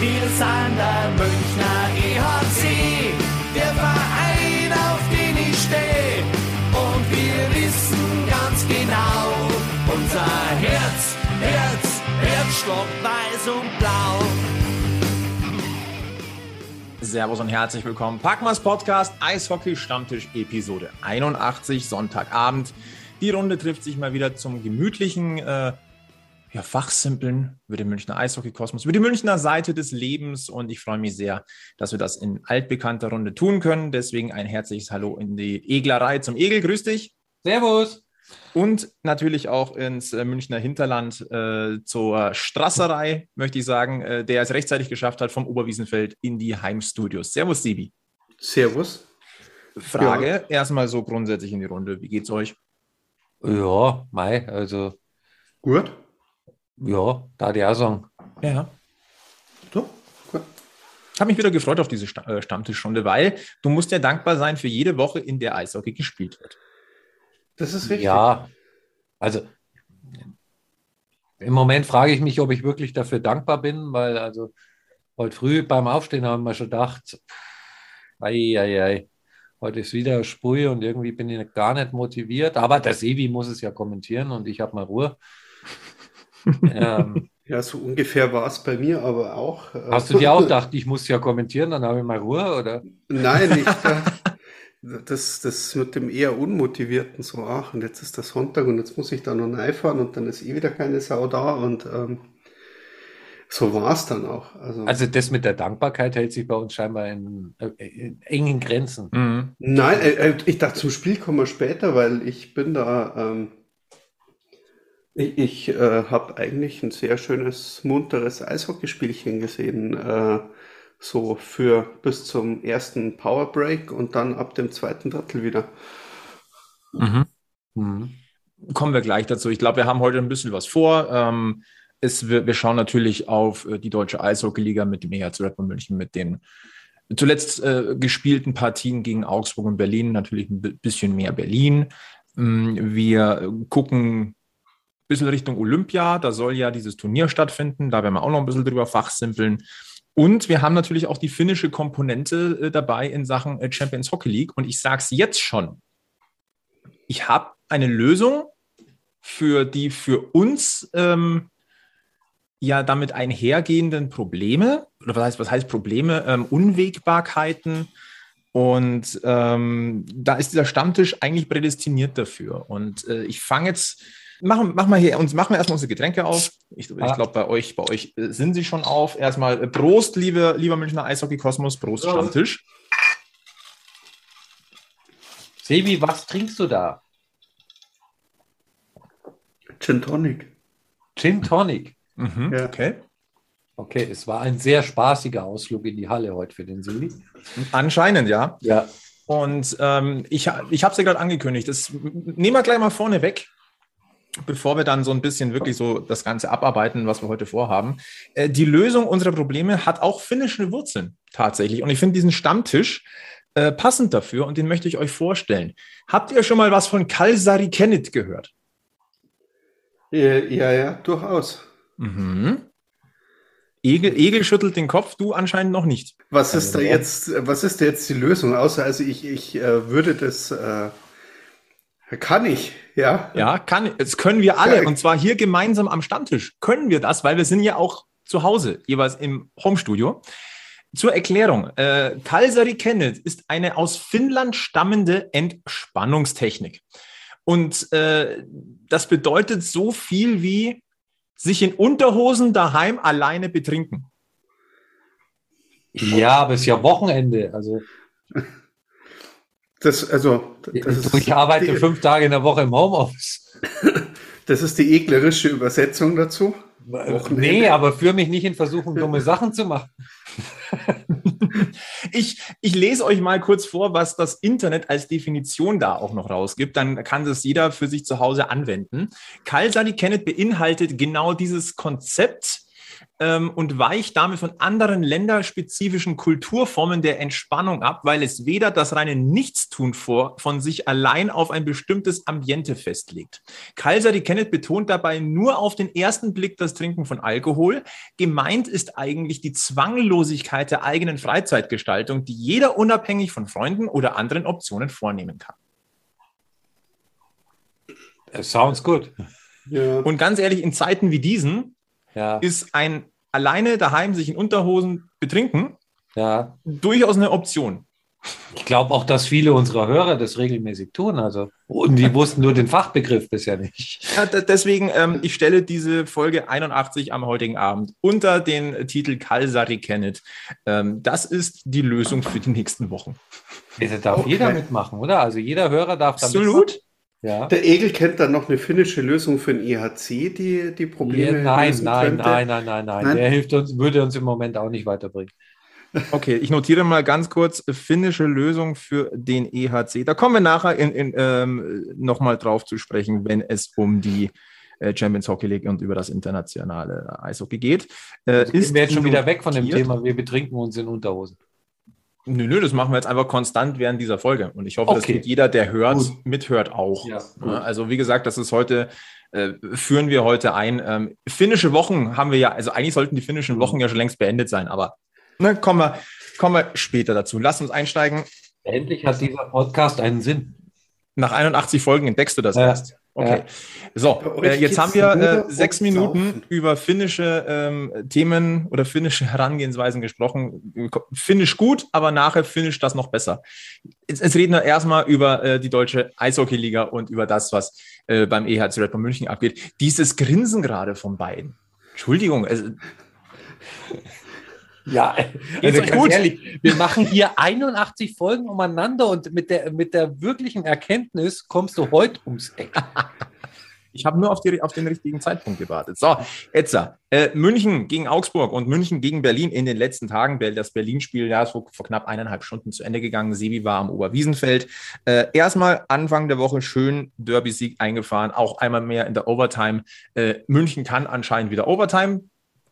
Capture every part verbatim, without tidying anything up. Wir sind der Münchner E H C, der Verein, auf den ich stehe. Und wir wissen ganz genau, unser Herz, Herz, Herzschlag, weiß und blau. Servus und herzlich willkommen. Packmas Podcast, Eishockey Stammtisch, Episode einundachtzig, Sonntagabend. Die Runde trifft sich mal wieder zum gemütlichen äh, ja, Fachsimpeln über den Münchner Eishockey-Kosmos, über die Münchner Seite des Lebens. Und ich freue mich sehr, dass wir das in altbekannter Runde tun können. Deswegen ein herzliches Hallo in die Eglerei zum Egel. Grüß dich. Servus. Und natürlich auch ins Münchner Hinterland äh, zur Strasserei, möchte ich sagen, äh, der es rechtzeitig geschafft hat vom Oberwiesenfeld in die Heimstudios. Servus, Sibi. Servus. Frage ja. Erstmal so grundsätzlich in die Runde. Wie geht's euch? Ja, mei, also... Gut. Ja, da die auch sagen. Ja. So, gut. Ich habe mich wieder gefreut auf diese Stammtischrunde, weil du musst ja dankbar sein für jede Woche, in der Eishockey gespielt wird. Das ist richtig. Ja, also im Moment frage ich mich, ob ich wirklich dafür dankbar bin, weil also heute früh beim Aufstehen haben wir schon gedacht, ei, ei, ei, heute ist wieder Sprüh und irgendwie bin ich gar nicht motiviert, aber der Sevi muss es ja kommentieren und ich habe mal Ruhe. ähm, ja, so ungefähr war es bei mir, aber auch. Äh, hast du dir auch gedacht, ich muss ja kommentieren, dann habe ich mal Ruhe, oder? Nein, ich, äh, das, das mit dem eher Unmotivierten so, ach, und jetzt ist der Sonntag und jetzt muss ich da noch reinfahren und dann ist eh wieder keine Sau da und ähm, so war es dann auch. Also, also das mit der Dankbarkeit hält sich bei uns scheinbar in, in engen Grenzen. Mhm. Nein, äh, ich dachte, zum Spiel kommen wir später, weil ich bin da... Ähm, Ich, ich äh, habe eigentlich ein sehr schönes, munteres Eishockeyspielchen gesehen, äh, so für bis zum ersten Powerbreak und dann ab dem zweiten Drittel wieder. Mhm. Mhm. Kommen wir gleich dazu. Ich glaube, wir haben heute ein bisschen was vor. Ähm, es, wir, wir schauen natürlich auf die deutsche Eishockeyliga mit dem E H C Red Bull München, mit den zuletzt äh, gespielten Partien gegen Augsburg und Berlin, natürlich ein bisschen mehr Berlin. Ähm, wir gucken... bisschen Richtung Olympia, da soll ja dieses Turnier stattfinden, da werden wir auch noch ein bisschen drüber fachsimpeln. Und wir haben natürlich auch die finnische Komponente äh, dabei in Sachen äh, Champions Hockey League. Und ich sage es jetzt schon, ich habe eine Lösung, für die für uns ähm, ja damit einhergehenden Probleme, oder was heißt, was heißt Probleme, ähm, Unwägbarkeiten. Und ähm, da ist dieser Stammtisch eigentlich prädestiniert dafür. Und äh, ich fange jetzt... Machen, machen wir hier uns, machen wir erstmal unsere Getränke auf. Ich, ich glaube, bei euch, bei euch sind sie schon auf. Erstmal Prost, liebe, lieber Münchner Eishockey-Kosmos, Prost, Prost, Stammtisch. Sebi, was trinkst du da? Gin Tonic. Gin Tonic? Mhm, ja. Okay. Okay, es war ein sehr spaßiger Ausflug in die Halle heute für den Sebi. Anscheinend, ja. Ja. Und ähm, ich, ich habe es ja gerade angekündigt. Das nehmen wir gleich mal vorne weg. Bevor wir dann so ein bisschen wirklich so das Ganze abarbeiten, was wir heute vorhaben. Äh, die Lösung unserer Probleme hat auch finnische Wurzeln tatsächlich. Und ich finde diesen Stammtisch äh, passend dafür und den möchte ich euch vorstellen. Habt ihr schon mal was von Kalsarikännit gehört? Ja, ja, ja, durchaus. Mhm. Egel, Egel schüttelt den Kopf, du anscheinend noch nicht. Was ist da jetzt, was ist da jetzt die Lösung? Außer, also ich, ich äh, würde das... Äh Kann ich, ja. Ja, kann. Das können wir alle. Und zwar hier gemeinsam am Stammtisch können wir das, weil wir sind ja auch zu Hause, jeweils im Homestudio. Zur Erklärung. Äh, Kalsarikännit ist eine aus Finnland stammende Entspannungstechnik. Und äh, das bedeutet so viel wie sich in Unterhosen daheim alleine betrinken. Ja, aber es ist ja Wochenende. Also... Das, also, das ich ist arbeite die, fünf Tage in der Woche im Homeoffice. Das ist die eglerische Übersetzung dazu. Wochenende. Nee, aber führe mich nicht in Versuchung, dumme Sachen zu machen. ich, ich lese euch mal kurz vor, was das Internet als Definition da auch noch rausgibt. Dann kann das jeder für sich zu Hause anwenden. Kalsarikännit beinhaltet genau dieses Konzept, ähm, und weicht damit von anderen länderspezifischen Kulturformen der Entspannung ab, weil es weder das reine Nichtstun vor, von sich allein auf ein bestimmtes Ambiente festlegt. Kalsarikännit betont dabei nur auf den ersten Blick das Trinken von Alkohol. Gemeint ist eigentlich die Zwanglosigkeit der eigenen Freizeitgestaltung, die jeder unabhängig von Freunden oder anderen Optionen vornehmen kann. It sounds good. Yeah. Und ganz ehrlich, in Zeiten wie diesen ja. ist ein alleine daheim sich in Unterhosen betrinken ja. durchaus eine Option. Ich glaube auch, dass viele unserer Hörer das regelmäßig tun. Also und die wussten nur den Fachbegriff bisher nicht. Ja, d- deswegen, ähm, ich stelle diese Folge einundachtzig am heutigen Abend unter den Titel Kalsarikännit. Ähm, das ist die Lösung für die nächsten Wochen. Das darf okay. jeder mitmachen, oder? Also jeder Hörer darf da mitmachen. Absolut. Ja. Der Egel kennt dann noch eine finnische Lösung für den E H C, die die Probleme ja, nein, lösen nein, könnte. Nein, nein, nein, nein, nein. Der hilft uns, würde uns im Moment auch nicht weiterbringen. Okay, ich notiere mal ganz kurz finnische Lösung für den E H C. Da kommen wir nachher in, in, ähm, nochmal drauf zu sprechen, wenn es um die Champions Hockey League und über das internationale Eishockey geht. Äh, also ist wir jetzt schon wieder weg von dem Thema, wir betrinken uns in Unterhosen. Nö, nö, das machen wir jetzt einfach konstant während dieser Folge. Und ich hoffe, okay. dass jeder, der hört, gut. mithört auch. Ja, also wie gesagt, das ist heute, äh, führen wir heute ein. Ähm, finnische Wochen haben wir ja, also eigentlich sollten die finnischen Wochen ja schon längst beendet sein, aber ne, kommen wir, kommen wir später dazu. Lass uns einsteigen. Endlich hat dieser Podcast einen Sinn. Nach einundachtzig Folgen entdeckst du das ja. erst. Okay. Ja. So, äh, jetzt haben wir äh, sechs Minuten laufen. über finnische ähm, Themen oder finnische Herangehensweisen gesprochen. Finnisch gut, aber nachher Finnisch das noch besser. Jetzt, jetzt reden wir erstmal über äh, die deutsche Eishockey-Liga und über das, was äh, beim E H C Red Bull München abgeht. Dieses Grinsen gerade von beiden. Entschuldigung. Also, ja, also ganz gut. ehrlich, wir machen hier einundachtzig Folgen umeinander und mit der, mit der wirklichen Erkenntnis kommst du heute ums Eck. Ich habe nur auf, die, auf den richtigen Zeitpunkt gewartet. So, Etzer, äh, München gegen Augsburg und München gegen Berlin in den letzten Tagen. Das Berlin-Spiel ja, ist vor, vor knapp eineinhalb Stunden zu Ende gegangen. Sebi war am Oberwiesenfeld. Äh, erstmal Anfang der Woche schön Derby-Sieg eingefahren, auch einmal mehr in der Overtime. Äh, München kann anscheinend wieder Overtime.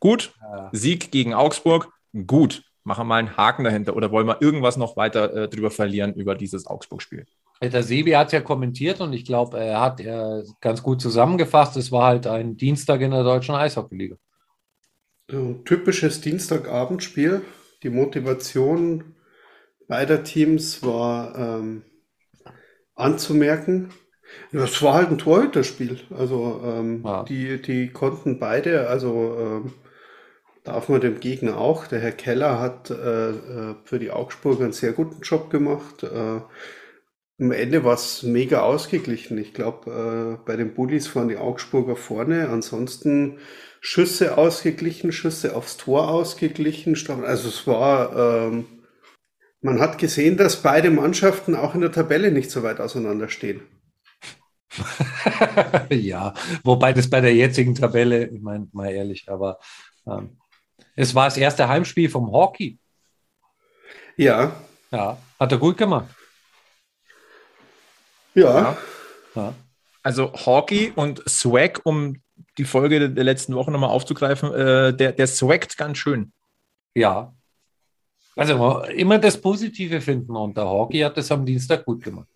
Gut, ja. Sieg gegen Augsburg. Gut, machen wir mal einen Haken dahinter oder wollen wir irgendwas noch weiter äh, drüber verlieren über dieses Augsburg-Spiel? Der Sebi hat es ja kommentiert und ich glaube, er hat äh, ganz gut zusammengefasst. Es war halt ein Dienstag in der deutschen Eishockey-Liga. Ein typisches Dienstagabendspiel. Die Motivation beider Teams war ähm, anzumerken. Das war halt ein Torhüterspiel. Also ähm, ja. die, die konnten beide, also ähm, darf man dem Gegner auch. Der Herr Keller hat äh, für die Augsburger einen sehr guten Job gemacht. Äh, am Ende war es mega ausgeglichen. Ich glaube, äh, bei den Bullies waren die Augsburger vorne. Ansonsten Schüsse ausgeglichen, Schüsse aufs Tor ausgeglichen. Also es war, äh, man hat gesehen, dass beide Mannschaften auch in der Tabelle nicht so weit auseinanderstehen. Ja, wobei das bei der jetzigen Tabelle, ich meine mal ehrlich, aber ähm es war das erste Heimspiel vom Hockey. Ja. Ja, hat er gut gemacht. Ja. ja. Also Hockey und Swag, um die Folge der letzten Woche nochmal aufzugreifen, äh, der, der swaggt ganz schön. Ja. Also immer das Positive finden und der Hockey hat das am Dienstag gut gemacht.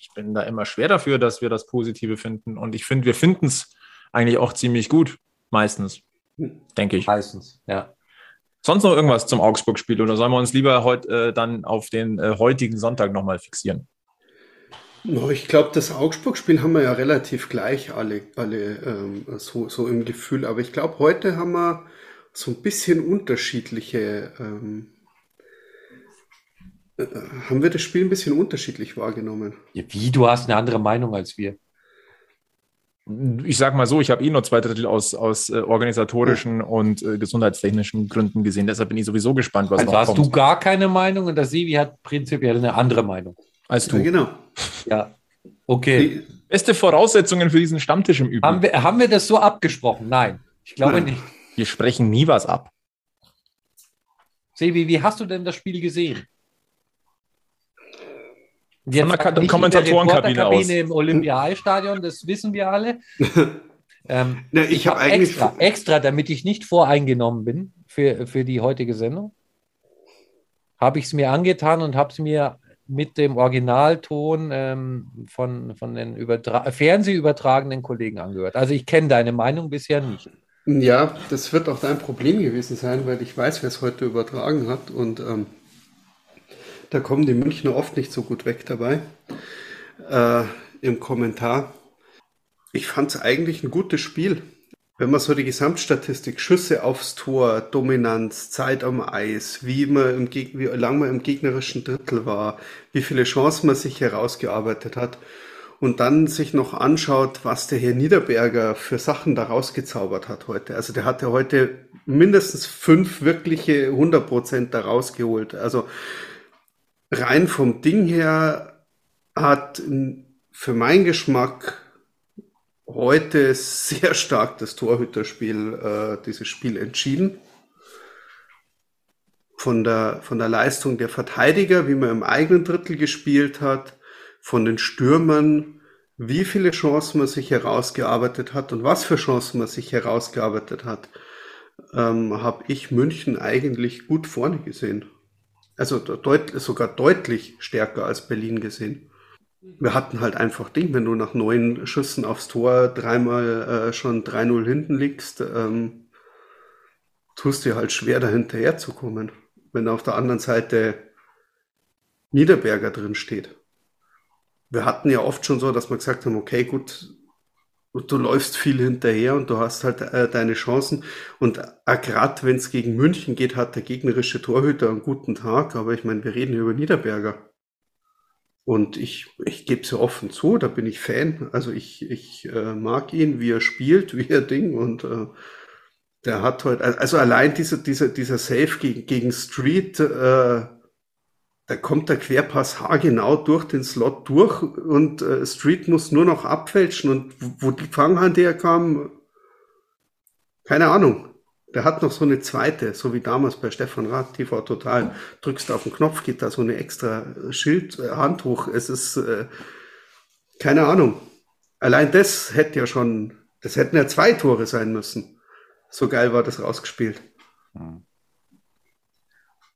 Ich bin da immer schwer dafür, dass wir das Positive finden und ich finde, wir finden es eigentlich auch ziemlich gut, meistens. Denke ich. Meistens, ja. Sonst noch irgendwas zum Augsburg-Spiel oder sollen wir uns lieber heute äh, dann auf den äh, heutigen Sonntag nochmal fixieren? No, ich glaube, das Augsburg-Spiel haben wir ja relativ gleich alle, alle ähm, so, so im Gefühl, aber ich glaube, heute haben wir so ein bisschen unterschiedliche, ähm, äh, haben wir das Spiel ein bisschen unterschiedlich wahrgenommen. Ja, wie, du hast eine andere Meinung als wir? Ich sag mal so, ich habe eh nur zwei Drittel aus, aus äh, organisatorischen ja. und äh, gesundheitstechnischen Gründen gesehen. Deshalb bin ich sowieso gespannt, was also noch kommt. Also hast du gar keine Meinung und der Sevi hat prinzipiell eine andere Meinung als du. Ja, genau. Ja, okay. Die beste Voraussetzungen für diesen Stammtisch im Übrigen. Haben wir, haben wir das so abgesprochen? Nein, ich glaube Nein. nicht. Wir sprechen nie was ab. Sevi, wie hast du denn das Spiel gesehen? Jetzt Von der Kommentatorenkabine aus. Im Olympia-Stadion, das wissen wir alle. Ähm, Na, ich ich habe hab extra, extra, damit ich nicht voreingenommen bin für, für die heutige Sendung, habe ich es mir angetan und habe es mir mit dem Originalton ähm, von, von den übertra- fernsehübertragenden Kollegen angehört. Also ich kenne deine Meinung bisher nicht. Ja, das wird auch dein Problem gewesen sein, weil ich weiß, wer es heute übertragen hat. Und ähm, da kommen die Münchner oft nicht so gut weg dabei äh, im Kommentar. Ich fand es eigentlich ein gutes Spiel. Wenn man so die Gesamtstatistik, Schüsse aufs Tor, Dominanz, Zeit am Eis, wie, man im Geg- wie lange man im gegnerischen Drittel war, wie viele Chancen man sich herausgearbeitet hat und dann sich noch anschaut, was der Herr Niederberger für Sachen daraus gezaubert hat heute. Also der hatte heute mindestens fünf wirkliche hundert Prozent daraus geholt. Also rein vom Ding her hat für meinen Geschmack heute sehr stark das Torhüterspiel, äh, dieses Spiel entschieden. Von der, von der Leistung der Verteidiger, wie man im eigenen Drittel gespielt hat, von den Stürmern, wie viele Chancen man sich herausgearbeitet hat und was für Chancen man sich herausgearbeitet hat, ähm, habe ich München eigentlich gut vorne gesehen. Also deut- sogar deutlich stärker als Berlin gesehen. Wir hatten halt einfach Ding, wenn du nach neun Schüssen aufs Tor dreimal äh, schon drei null hinten liegst, ähm, tust dir halt schwer, da hinterher zu kommen, wenn auf der anderen Seite Niederberger drin steht. Wir hatten ja oft schon so, dass wir gesagt haben, okay, gut, du läufst viel hinterher und du hast halt äh, deine Chancen. Und äh, gerade wenn es gegen München geht, hat der gegnerische Torhüter einen guten Tag. Aber ich meine, wir reden hier über Niederberger. Und ich, ich gebe es ja offen zu, da bin ich Fan. Also ich, ich äh, mag ihn, wie er spielt, wie er Ding. Und äh, der hat heute, also allein dieser, dieser, dieser Save gegen, gegen Street, äh, da kommt der Querpass haargenau durch den Slot durch und äh, Street muss nur noch abfälschen. Und wo, wo die Fanghand herkam, keine Ahnung. Der hat noch so eine zweite, so wie damals bei Stefan Rath, T V Total. Drückst auf den Knopf, geht da so eine extra Schild, äh, Hand hoch. Es ist, äh, keine Ahnung. Allein das hätte ja schon, das hätten ja zwei Tore sein müssen. So geil war das rausgespielt. Mhm.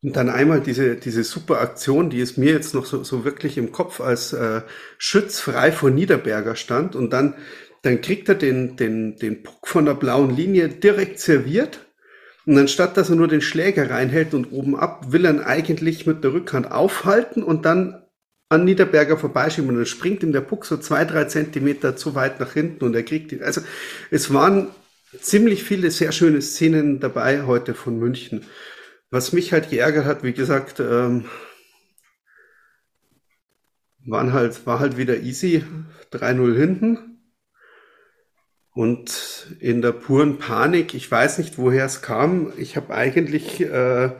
Und dann einmal diese, diese super Aktion, die ist mir jetzt noch so, so wirklich im Kopf, als äh, Schütz frei vor Niederberger stand und dann Dann kriegt er den, den, den Puck von der blauen Linie direkt serviert und anstatt, dass er nur den Schläger reinhält und oben ab, will er ihn eigentlich mit der Rückhand aufhalten und dann an Niederberger vorbeischieben und dann springt ihm der Puck so zwei, drei Zentimeter zu weit nach hinten und er kriegt ihn. Also es waren ziemlich viele sehr schöne Szenen dabei heute von München. Was mich halt geärgert hat, wie gesagt, ähm, waren halt, war halt wieder easy, drei null hinten. Und in der puren Panik, ich weiß nicht, woher es kam, ich habe eigentlich äh,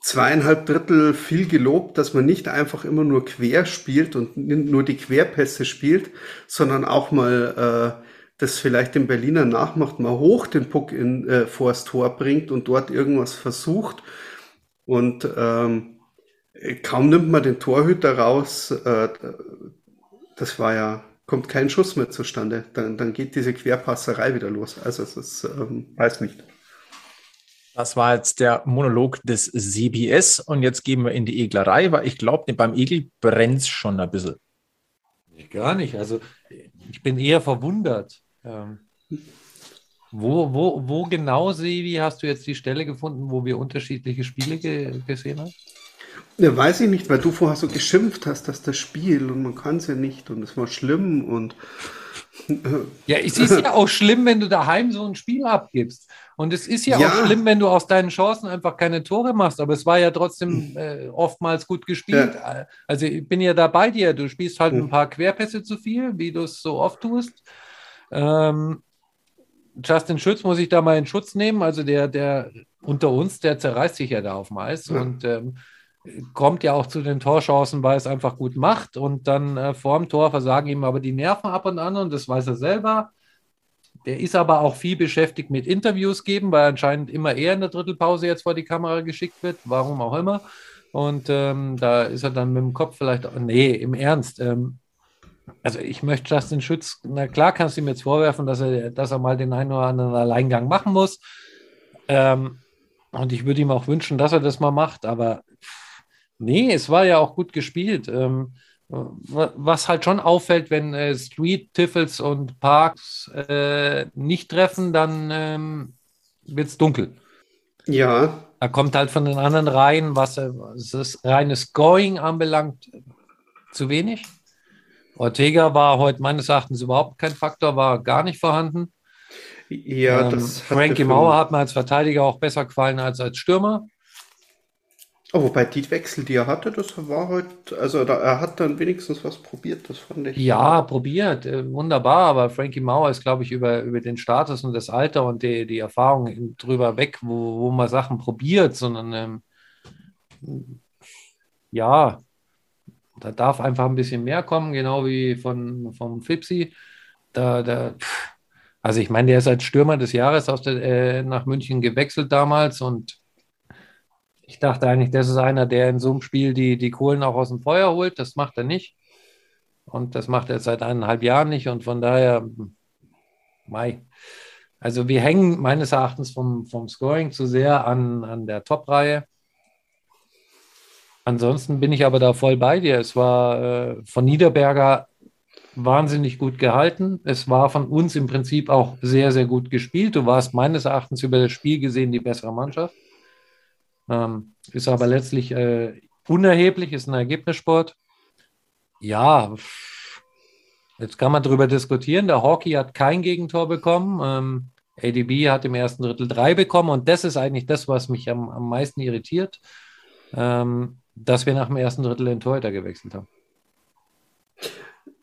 zweieinhalb Drittel viel gelobt, dass man nicht einfach immer nur quer spielt und nur die Querpässe spielt, sondern auch mal äh, das vielleicht den Berliner nachmacht, mal hoch den Puck in, äh, vors Tor bringt und dort irgendwas versucht. Und ähm, kaum nimmt man den Torhüter raus, äh, das war ja... kommt kein Schuss mehr zustande, dann, dann geht diese Querpasserei wieder los. Also es ist, ähm, weiß nicht. Das war jetzt der Monolog des C B S und jetzt gehen wir in die Eglerei, weil ich glaube, beim Egel brennt es schon ein bisschen. Gar nicht, also ich bin eher verwundert. Ähm, wo, wo, wo genau, Sebi, hast du jetzt die Stelle gefunden, wo wir unterschiedliche Spiele ge- gesehen haben? Ja, weiß ich nicht, weil du vorher so geschimpft hast, dass das Spiel und man kann es ja nicht und es war schlimm und... Äh. Ja, es ist ja auch schlimm, wenn du daheim so ein Spiel abgibst und es ist ja, ja. auch schlimm, wenn du aus deinen Chancen einfach keine Tore machst, aber es war ja trotzdem äh, oftmals gut gespielt. Ja. Also ich bin ja da bei dir, du spielst halt ja. ein paar Querpässe zu viel, wie du es so oft tust. Ähm, Justin Schütz muss ich da mal in Schutz nehmen, also der, der unter uns, der zerreißt sich ja da auf dem Eis ja. und... Ähm, kommt ja auch zu den Torchancen, weil es einfach gut macht und dann äh, vorm Tor versagen ihm aber die Nerven ab und an und das weiß er selber. Der ist aber auch viel beschäftigt mit Interviews geben, weil anscheinend immer eher in der Drittelpause jetzt vor die Kamera geschickt wird, warum auch immer. Und ähm, da ist er dann mit dem Kopf vielleicht, nee, im Ernst, ähm, Also ich möchte Justin Schütz, na klar kannst du ihm jetzt vorwerfen, dass er, dass er mal den einen oder anderen Alleingang machen muss. Ähm, und ich würde ihm auch wünschen, dass er das mal macht. Aber nee, es war ja auch gut gespielt. Ähm, was halt schon auffällt, wenn äh, Street, Tiffels und Parks äh, nicht treffen, dann ähm, wird es dunkel. Ja. Da kommt halt von den anderen Reihen, was äh, das reine Scoring anbelangt, zu wenig. Ortega war heute meines Erachtens überhaupt kein Faktor, war gar nicht vorhanden. Ja, das ähm, Frankie Mauer hat mir als Verteidiger auch besser gefallen als als Stürmer. Oh, wobei die Wechsel, die er hatte, das war heute, also da, er hat dann wenigstens was probiert, das fand ich. Ja, probiert, äh, wunderbar, aber Frankie Mauer ist, glaube ich, über, über den Status und das Alter und die, die Erfahrung drüber weg, wo, wo man Sachen probiert, sondern ähm, ja, da darf einfach ein bisschen mehr kommen, genau wie von, von Fipsi. Da, da, also ich meine, der ist als Stürmer des Jahres aus der, äh, nach München gewechselt damals und ich dachte eigentlich, das ist einer, der in so einem Spiel die, die Kohlen auch aus dem Feuer holt. Das macht er nicht. Und das macht er seit eineinhalb Jahren nicht. Und von daher, mei. Also wir hängen meines Erachtens vom, vom Scoring zu sehr an, an der Top-Reihe. Ansonsten bin ich aber da voll bei dir. Es war äh, von Niederberger wahnsinnig gut gehalten. Es war von uns im Prinzip auch sehr, sehr gut gespielt. Du warst meines Erachtens über das Spiel gesehen die bessere Mannschaft. Ähm, ist aber letztlich äh, unerheblich, ist ein Ergebnissport. Ja, jetzt kann man darüber diskutieren. Der Hockey hat kein Gegentor bekommen. Ähm, A D B hat im ersten Drittel drei bekommen. Und das ist eigentlich das, was mich am, am meisten irritiert. Ähm, dass wir nach dem ersten Drittel den Torhüter gewechselt haben.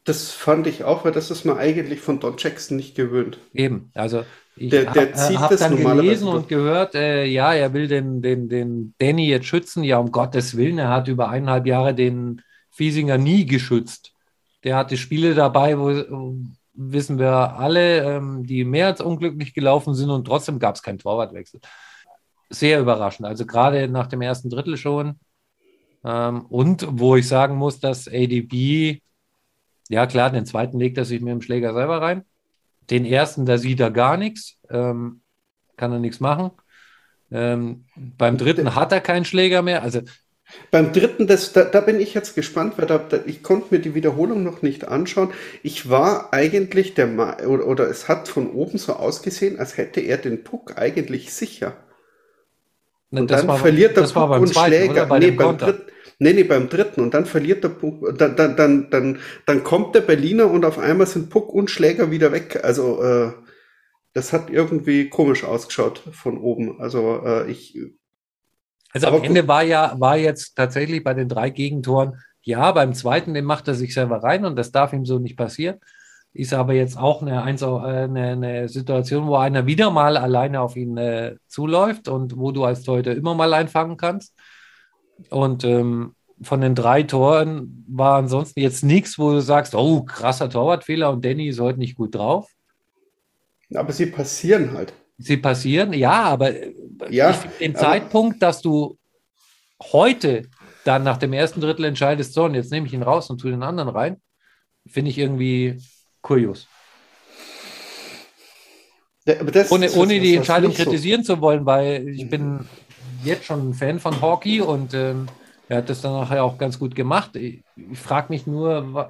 Das fand ich auch, weil das ist man eigentlich von Don Jackson nicht gewöhnt. Eben, also ich habe dann gelesen und gehört, äh, ja, er will den, den, den Danny jetzt schützen. Ja, um Gottes Willen, er hat über eineinhalb Jahre den Fiesinger nie geschützt. Der hatte Spiele dabei, wo, wissen wir alle, ähm, die mehr als unglücklich gelaufen sind und trotzdem gab es keinen Torwartwechsel. Sehr überraschend, also gerade nach dem ersten Drittel schon. Und wo ich sagen muss, dass A D B, ja klar, den zweiten legt er sich mit dem Schläger selber rein. Den ersten, da sieht er gar nichts, ähm, kann er nichts machen. Ähm, beim dritten hat er keinen Schläger mehr. Also beim dritten, das, da, da bin ich jetzt gespannt, weil da, da, ich konnte mir die Wiederholung noch nicht anschauen. Ich war eigentlich der Ma- oder, oder es hat von oben so ausgesehen, als hätte er den Puck eigentlich sicher. Und das dann war, verliert der Puck und zweiten, Schläger. Bei nee, beim dritten, nee, nee, beim dritten. Und dann verliert der Puck. Dann, dann, dann, dann, dann kommt der Berliner und auf einmal sind Puck und Schläger wieder weg. Also äh, das hat irgendwie komisch ausgeschaut von oben. Also äh, ich. Also am Ende war ja war jetzt tatsächlich bei den drei Gegentoren, ja, beim zweiten, den macht er sich selber rein und das darf ihm so nicht passieren. Ist aber jetzt auch eine, eine, eine Situation, wo einer wieder mal alleine auf ihn äh, zuläuft und wo du als Torhüter immer mal einfangen kannst. Und ähm, von den drei Toren war ansonsten jetzt nichts, wo du sagst, oh, krasser Torwartfehler und Danny ist heute nicht gut drauf. Aber sie passieren halt. Sie passieren, ja, aber ja, ich finde den aber Zeitpunkt, dass du heute dann nach dem ersten Drittel entscheidest, so, und jetzt nehme ich ihn raus und tue den anderen rein, finde ich irgendwie kurios. Ja, aber das, ohne das, ohne das, die das Entscheidung kritisieren so zu wollen, weil ich bin jetzt schon ein Fan von Hockey und ähm, er hat das dann nachher auch ganz gut gemacht. Ich, ich frage mich nur, wa-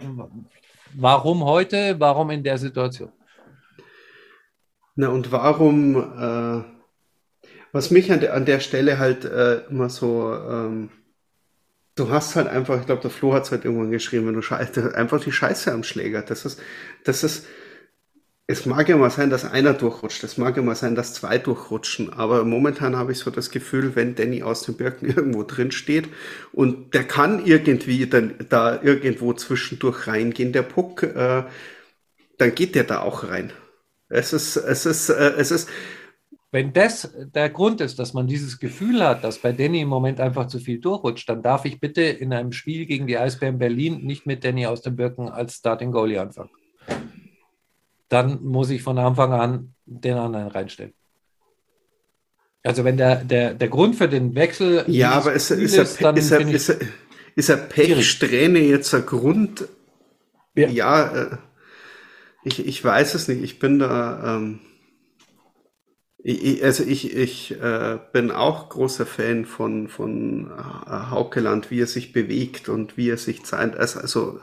warum heute, warum in der Situation? Na und warum, äh, was mich an der, an der Stelle halt äh, immer so... Ähm, du hast halt einfach, ich glaube, der Flo hat es halt irgendwann geschrieben, wenn du scheiße, einfach die Scheiße am Schläger. Das ist, das ist, es mag ja mal sein, dass einer durchrutscht, es mag ja mal sein, dass zwei durchrutschen, aber momentan habe ich so das Gefühl, wenn Danny aus den Birken irgendwo drin steht und der kann irgendwie dann da irgendwo zwischendurch reingehen, der Puck, äh, dann geht der da auch rein. Es ist, es ist, äh, es ist. Wenn das der Grund ist, dass man dieses Gefühl hat, dass bei Danny im Moment einfach zu viel durchrutscht, dann darf ich bitte in einem Spiel gegen die Eisbären Berlin nicht mit Danny aus den Birken als Starting Goalie anfangen. Dann muss ich von Anfang an den anderen reinstellen. Also wenn der, der, der Grund für den Wechsel... Ja, aber ist, ist, ist, er, ist, dann ist, er, ist, er, ist er Pechsträhne jetzt der Grund... Ja, ja äh, ich, ich weiß es nicht. Ich bin da, ähm, ich, also ich, ich äh, bin auch großer Fan von, von Haukeland, wie er sich bewegt und wie er sich zeigt. Also, also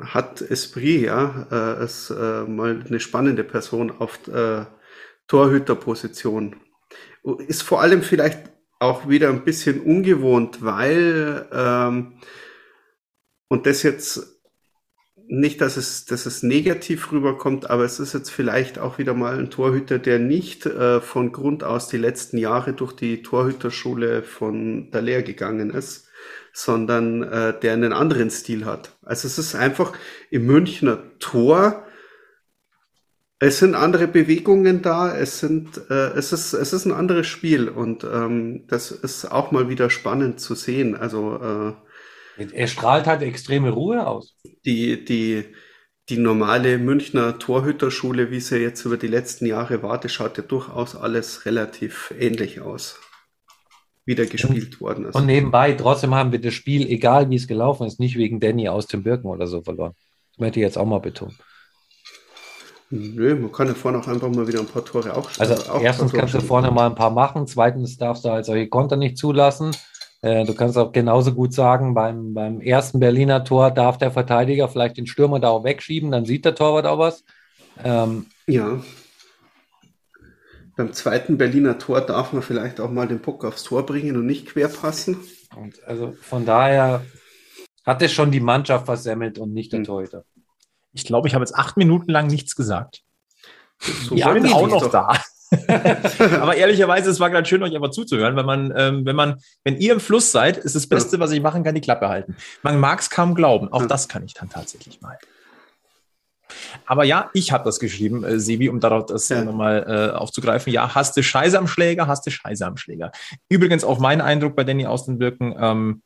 hat Esprit, ja, äh, ist äh, mal eine spannende Person auf äh, Torhüterposition. Ist vor allem vielleicht auch wieder ein bisschen ungewohnt, weil, ähm, und das jetzt nicht, dass es, dass es negativ rüberkommt, aber es ist jetzt vielleicht auch wieder mal ein Torhüter, der nicht äh, von Grund aus die letzten Jahre durch die Torhüterschule von der Lehr gegangen ist, sondern äh, der einen anderen Stil hat. Also es ist einfach im Münchner Tor, es sind andere Bewegungen da, es sind, äh, es ist, es ist ein anderes Spiel und ähm, das ist auch mal wieder spannend zu sehen. Also äh, er strahlt halt extreme Ruhe aus. Die, die, die normale Münchner Torhüterschule, wie sie jetzt über die letzten Jahre war, das schaut ja durchaus alles relativ ähnlich aus, wie da gespielt und, worden ist. Und nebenbei, trotzdem haben wir das Spiel, egal wie es gelaufen ist, nicht wegen Danny aus den Birken oder so verloren. Das möchte ich jetzt auch mal betonen. Nö, man kann ja vorne auch einfach mal wieder ein paar Tore auch Also auch erstens kannst du vorne mal ein paar machen, zweitens darfst du halt solche Konter nicht zulassen. Äh, du kannst auch genauso gut sagen, beim, beim ersten Berliner Tor darf der Verteidiger vielleicht den Stürmer da auch wegschieben, dann sieht der Torwart auch was. Ähm, ja. Beim zweiten Berliner Tor darf man vielleicht auch mal den Puck aufs Tor bringen und nicht querpassen. Und also von daher hat es schon die Mannschaft versemmelt und nicht der hm. Torhüter. Ich glaube, ich habe jetzt acht Minuten lang nichts gesagt. So ja, ich bin auch noch da. Aber ehrlicherweise, es war gerade schön, euch einfach zuzuhören, weil man, ähm, wenn man, wenn ihr im Fluss seid, ist das Beste, was ich machen kann, die Klappe halten. Man mag es kaum glauben. Auch das kann ich dann tatsächlich mal. Aber ja, ich habe das geschrieben, äh, Sebi, um darauf das ja. nochmal äh, aufzugreifen. Ja, hast du Scheiße am Schläger, hast du Scheiße am Schläger. Übrigens auch mein Eindruck bei Danny aus den Birken, ähm,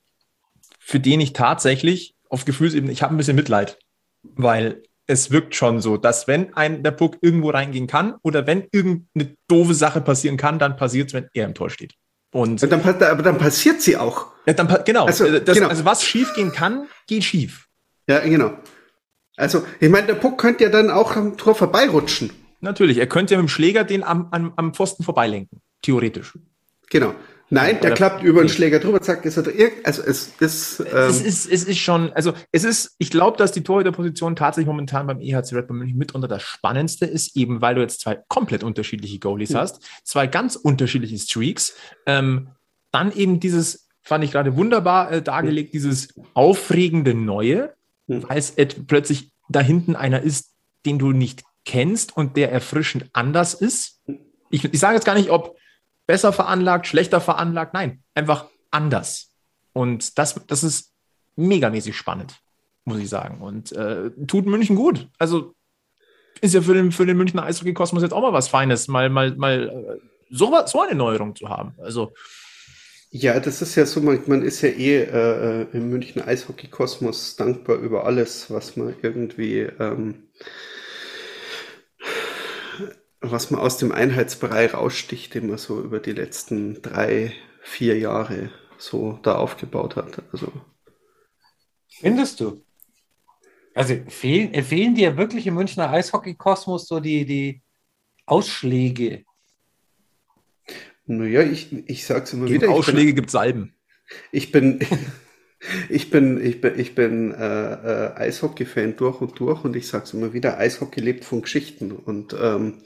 für den ich tatsächlich auf Gefühlsebene, ich habe ein bisschen Mitleid. Weil es wirkt schon so, dass wenn ein der Puck irgendwo reingehen kann oder wenn irgendeine doofe Sache passieren kann, dann passiert es, wenn er im Tor steht. Und dann, aber dann passiert sie auch. Ja, dann, genau. Also, das, genau. Also was schief gehen kann, geht schief. Ja, genau. Also ich meine, der Puck könnte ja dann auch am Tor vorbeirutschen. Natürlich, er könnte ja mit dem Schläger den am, am, am Pfosten vorbeilenken, theoretisch. Genau. Nein, der klappt über den Schläger drüber, zack, ist er da. Also es ist, ähm es ist, es ist schon, also es ist, ich glaube, dass die Torhüterposition tatsächlich momentan beim E H C Red Bull München mitunter das Spannendste ist, eben weil du jetzt zwei komplett unterschiedliche Goalies mhm. hast, zwei ganz unterschiedliche Streaks, ähm, dann eben dieses, fand ich gerade wunderbar äh, dargelegt, mhm. dieses aufregende Neue, mhm. weil es plötzlich da hinten einer ist, den du nicht kennst und der erfrischend anders ist. Ich, ich sage jetzt gar nicht, ob besser veranlagt, schlechter veranlagt, nein, einfach anders. Und das, das ist megamäßig spannend, muss ich sagen. Und äh, tut München gut. Also ist ja für den, für den Münchner Eishockey-Kosmos jetzt auch mal was Feines, mal, mal, mal so, so eine Neuerung zu haben. Also ja, das ist ja so, man, man ist ja eh äh, im Münchner Eishockey-Kosmos dankbar über alles, was man irgendwie ähm was man aus dem Einheitsbrei raussticht, den man so über die letzten drei, vier Jahre so da aufgebaut hat. Also. Findest du? Also fehlen, fehlen dir wirklich im Münchner Eishockey-Kosmos so die, die Ausschläge? Naja, ich, ich sag's immer Gegen wieder. Ausschläge gibt Salben. Ich bin... Ich bin, ich bin, ich bin äh, äh, Eishockey-Fan durch und durch und ich sage es immer wieder, Eishockey lebt von Geschichten und ähm,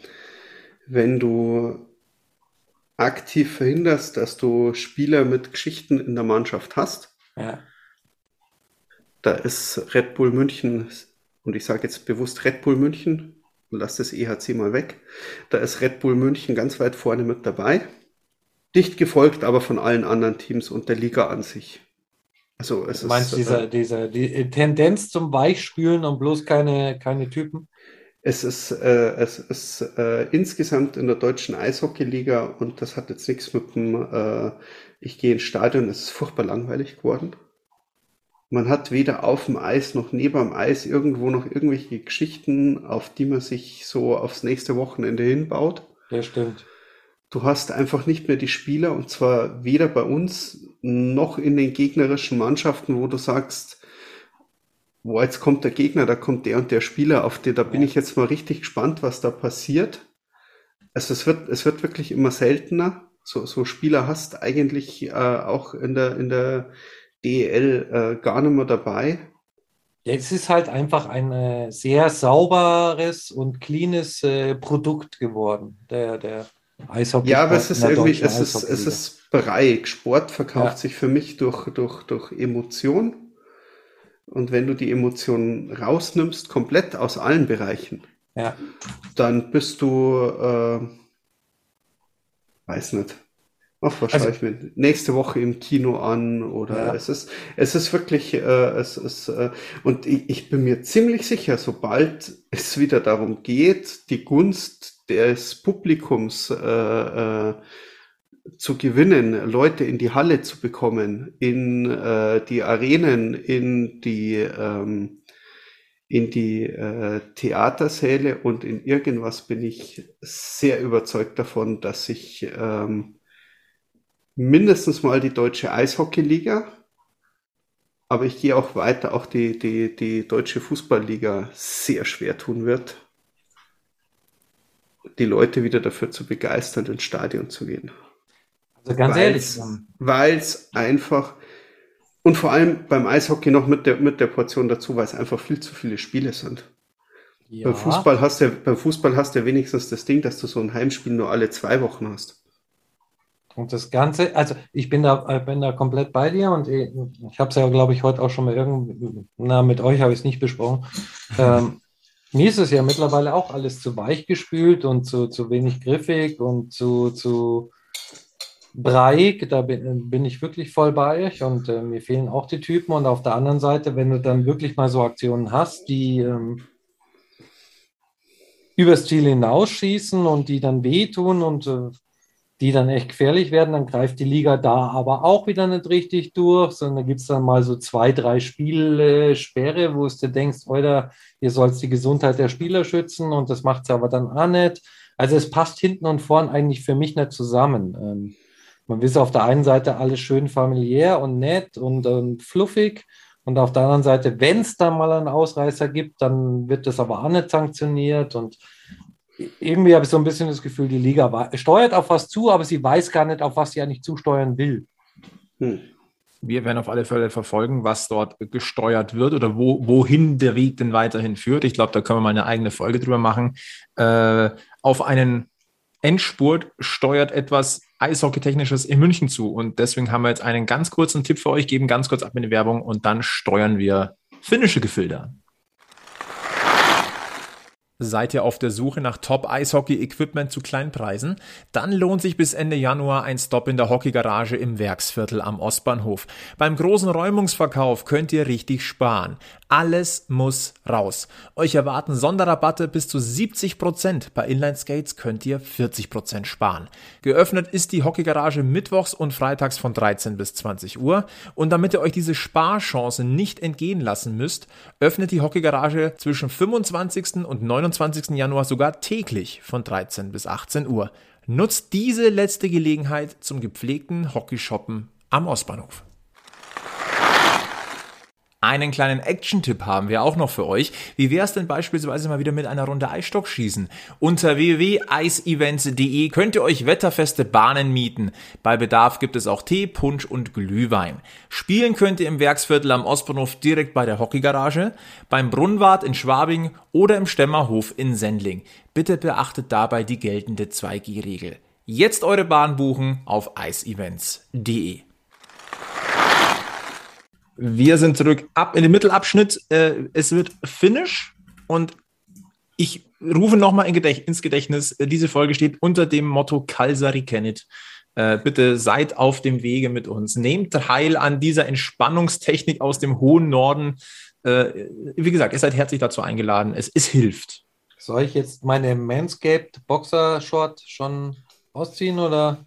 wenn du aktiv verhinderst, dass du Spieler mit Geschichten in der Mannschaft hast, ja. da ist Red Bull München, und ich sage jetzt bewusst Red Bull München, lass das E H C mal weg, da ist Red Bull München ganz weit vorne mit dabei, dicht gefolgt aber von allen anderen Teams und der Liga an sich. Also es du meinst ist, dieser, äh, dieser, die Tendenz zum Weichspülen und bloß keine, keine Typen? Es ist, äh, es ist äh, insgesamt in der deutschen Eishockey-Liga und das hat jetzt nichts mit dem äh, ich gehe ins Stadion, es ist furchtbar langweilig geworden. Man hat weder auf dem Eis noch neben dem Eis irgendwo noch irgendwelche Geschichten, auf die man sich so aufs nächste Wochenende hinbaut. Das stimmt. Du hast einfach nicht mehr die Spieler, und zwar weder bei uns noch in den gegnerischen Mannschaften, wo du sagst, boah, jetzt kommt der Gegner, da kommt der und der Spieler auf dir, da bin ich jetzt mal richtig gespannt, was da passiert. Also es wird, es wird wirklich immer seltener. So, so Spieler hast eigentlich äh, auch in der, in der D E L äh, gar nicht mehr dabei. Ja, es ist halt einfach ein äh, sehr sauberes und cleanes äh, Produkt geworden, der, der Eishockey. Ja, aber es ist irgendwie, es ist, es ist breiig. Sport verkauft ja. sich für mich durch, durch, durch Emotion. Und wenn du die Emotionen rausnimmst, komplett aus allen Bereichen, ja. dann bist du, äh, weiß nicht. Ach, was also, schaue ich mir nächste Woche im Kino an? Oder ja. es ist, es ist wirklich, äh, es ist, äh, und ich, ich bin mir ziemlich sicher, sobald es wieder darum geht, die Gunst des Publikums äh, äh, zu gewinnen, Leute in die Halle zu bekommen, in äh, die Arenen, in die, ähm, in die äh, Theatersäle und in irgendwas, bin ich sehr überzeugt davon, dass ich, ähm, mindestens mal die deutsche Eishockeyliga, aber ich gehe auch weiter, auch die, die, die deutsche Fußballliga sehr schwer tun wird, die Leute wieder dafür zu begeistern, ins Stadion zu gehen. Also ganz weil's, ehrlich. Weil es einfach, und vor allem beim Eishockey noch mit der, mit der Portion dazu, weil es einfach viel zu viele Spiele sind. Ja. Beim Fußball hast du, beim Fußball hast du wenigstens das Ding, dass du so ein Heimspiel nur alle zwei Wochen hast. Und das Ganze, also ich bin da, bin da komplett bei dir und ich, ich habe es ja, glaube ich, heute auch schon mal irgend, na, mit euch habe ich es nicht besprochen. Ähm, mir ist es ja mittlerweile auch alles zu weich gespült und zu, zu wenig griffig und zu, zu breiig. Da bin, bin ich wirklich voll bei euch und äh, mir fehlen auch die Typen. Und auf der anderen Seite, wenn du dann wirklich mal so Aktionen hast, die ähm, übers Ziel hinausschießen und die dann wehtun und äh, die dann echt gefährlich werden, dann greift die Liga da aber auch wieder nicht richtig durch, sondern da gibt es dann mal so zwei, drei Spielsperre, wo du denkst, Alter, ihr sollt die Gesundheit der Spieler schützen und das macht es aber dann auch nicht. Also es passt hinten und vorn eigentlich für mich nicht zusammen. Ähm, man will auf der einen Seite alles schön familiär und nett und ähm, fluffig und auf der anderen Seite, wenn es dann mal einen Ausreißer gibt, dann wird das aber auch nicht sanktioniert und irgendwie habe ich so ein bisschen das Gefühl, die Liga war, steuert auf was zu, aber sie weiß gar nicht, auf was sie eigentlich zusteuern will. Hm. Wir werden auf alle Fälle verfolgen, was dort gesteuert wird oder wo, wohin der Weg denn weiterhin führt. Ich glaube, da können wir mal eine eigene Folge drüber machen. Äh, auf einen Endspurt steuert etwas Eishockey-Technisches in München zu. Und deswegen haben wir jetzt einen ganz kurzen Tipp für euch, geben ganz kurz ab in die Werbung und dann steuern wir finnische Gefilde an. Seid ihr auf der Suche nach Top-Eishockey-Equipment zu Kleinpreisen? Dann lohnt sich bis Ende Januar ein Stopp in der Hockey-Garage im Werksviertel am Ostbahnhof. Beim großen Räumungsverkauf könnt ihr richtig sparen. Alles muss raus. Euch erwarten Sonderrabatte bis zu siebzig Prozent. Bei Inline-Skates könnt ihr vierzig Prozent sparen. Geöffnet ist die Hockey-Garage mittwochs und freitags von dreizehn bis zwanzig Uhr. Und damit ihr euch diese Sparchance nicht entgehen lassen müsst, öffnet die Hockey-Garage zwischen fünfundzwanzigsten und neunundzwanzigsten Januar sogar täglich von dreizehn bis achtzehn Uhr. Nutzt diese letzte Gelegenheit zum gepflegten Hockeyshoppen am Ostbahnhof. Einen kleinen Action-Tipp haben wir auch noch für euch. Wie wäre es denn beispielsweise mal wieder mit einer Runde Eisstock schießen? Unter w w w punkt eisevents punkt d e könnt ihr euch wetterfeste Bahnen mieten. Bei Bedarf gibt es auch Tee, Punsch und Glühwein. Spielen könnt ihr im Werksviertel am Ostbahnhof direkt bei der Hockeygarage, beim Brunnwart in Schwabing oder im Stemmerhof in Sendling. Bitte beachtet dabei die geltende zwei G Regel. Jetzt eure Bahn buchen auf eisevents punkt d e. Wir sind zurück ab in den Mittelabschnitt. Äh, es wird finnisch und ich rufe nochmal in Gedächt- ins Gedächtnis. Diese Folge steht unter dem Motto Kalsarikännit. Äh, bitte seid auf dem Wege mit uns. Nehmt teil an dieser Entspannungstechnik aus dem hohen Norden. Äh, wie gesagt, ihr seid herzlich dazu eingeladen. Es, es hilft. Soll ich jetzt meine Manscaped Boxershort schon ausziehen oder...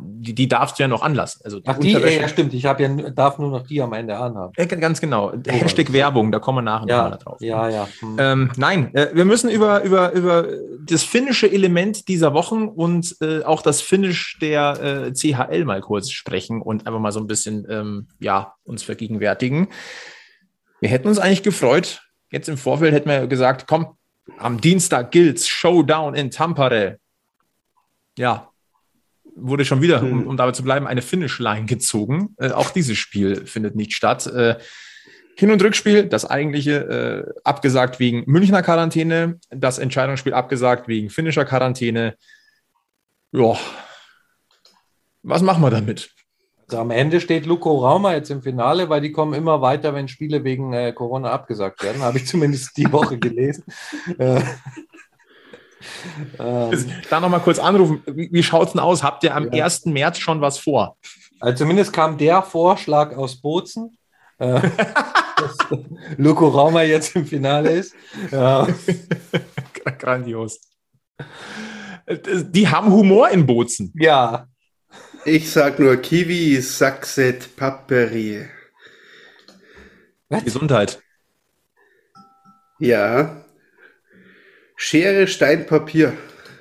Die, die darfst du ja noch anlassen. Also die Ach, die, Unterwäsche. Ja, stimmt. Ich hab ja, darf nur noch die am Ende anhaben. Ja, ganz genau. Oh, Hashtag Werbung, da kommen wir nachher ja, nochmal drauf. Ja, ja. Hm. Ähm, nein, äh, wir müssen über, über, über das finnische Element dieser Wochen und äh, auch das Finnisch der äh, C H L mal kurz sprechen und einfach mal so ein bisschen ähm, ja, uns vergegenwärtigen. Wir hätten uns eigentlich gefreut. Jetzt im Vorfeld hätten wir gesagt, komm, am Dienstag gilt's, Showdown in Tampere. Ja, wurde schon wieder, um, um dabei zu bleiben, eine Finish-Line gezogen. Äh, auch dieses Spiel findet nicht statt. Äh, Hin- und Rückspiel, das eigentliche, äh, abgesagt wegen Münchner Quarantäne. Das Entscheidungsspiel abgesagt wegen finnischer Quarantäne. Ja, was machen wir damit? Also am Ende steht Lukko Rauma jetzt im Finale, weil die kommen immer weiter, wenn Spiele wegen äh, Corona abgesagt werden. Habe ich zumindest die Woche gelesen. äh. Ähm, da nochmal kurz anrufen, wie, wie schaut es denn aus? Habt ihr am ja. ersten März schon was vor? Also zumindest kam der Vorschlag aus Bozen, äh, dass Lukko Rauma jetzt im Finale ist. Ja. Grandios. Die haben Humor in Bozen. Ja. Ich sag nur Kiwi, Saxet, Paperi. Was? Gesundheit. Ja. Schere, Stein, Papier.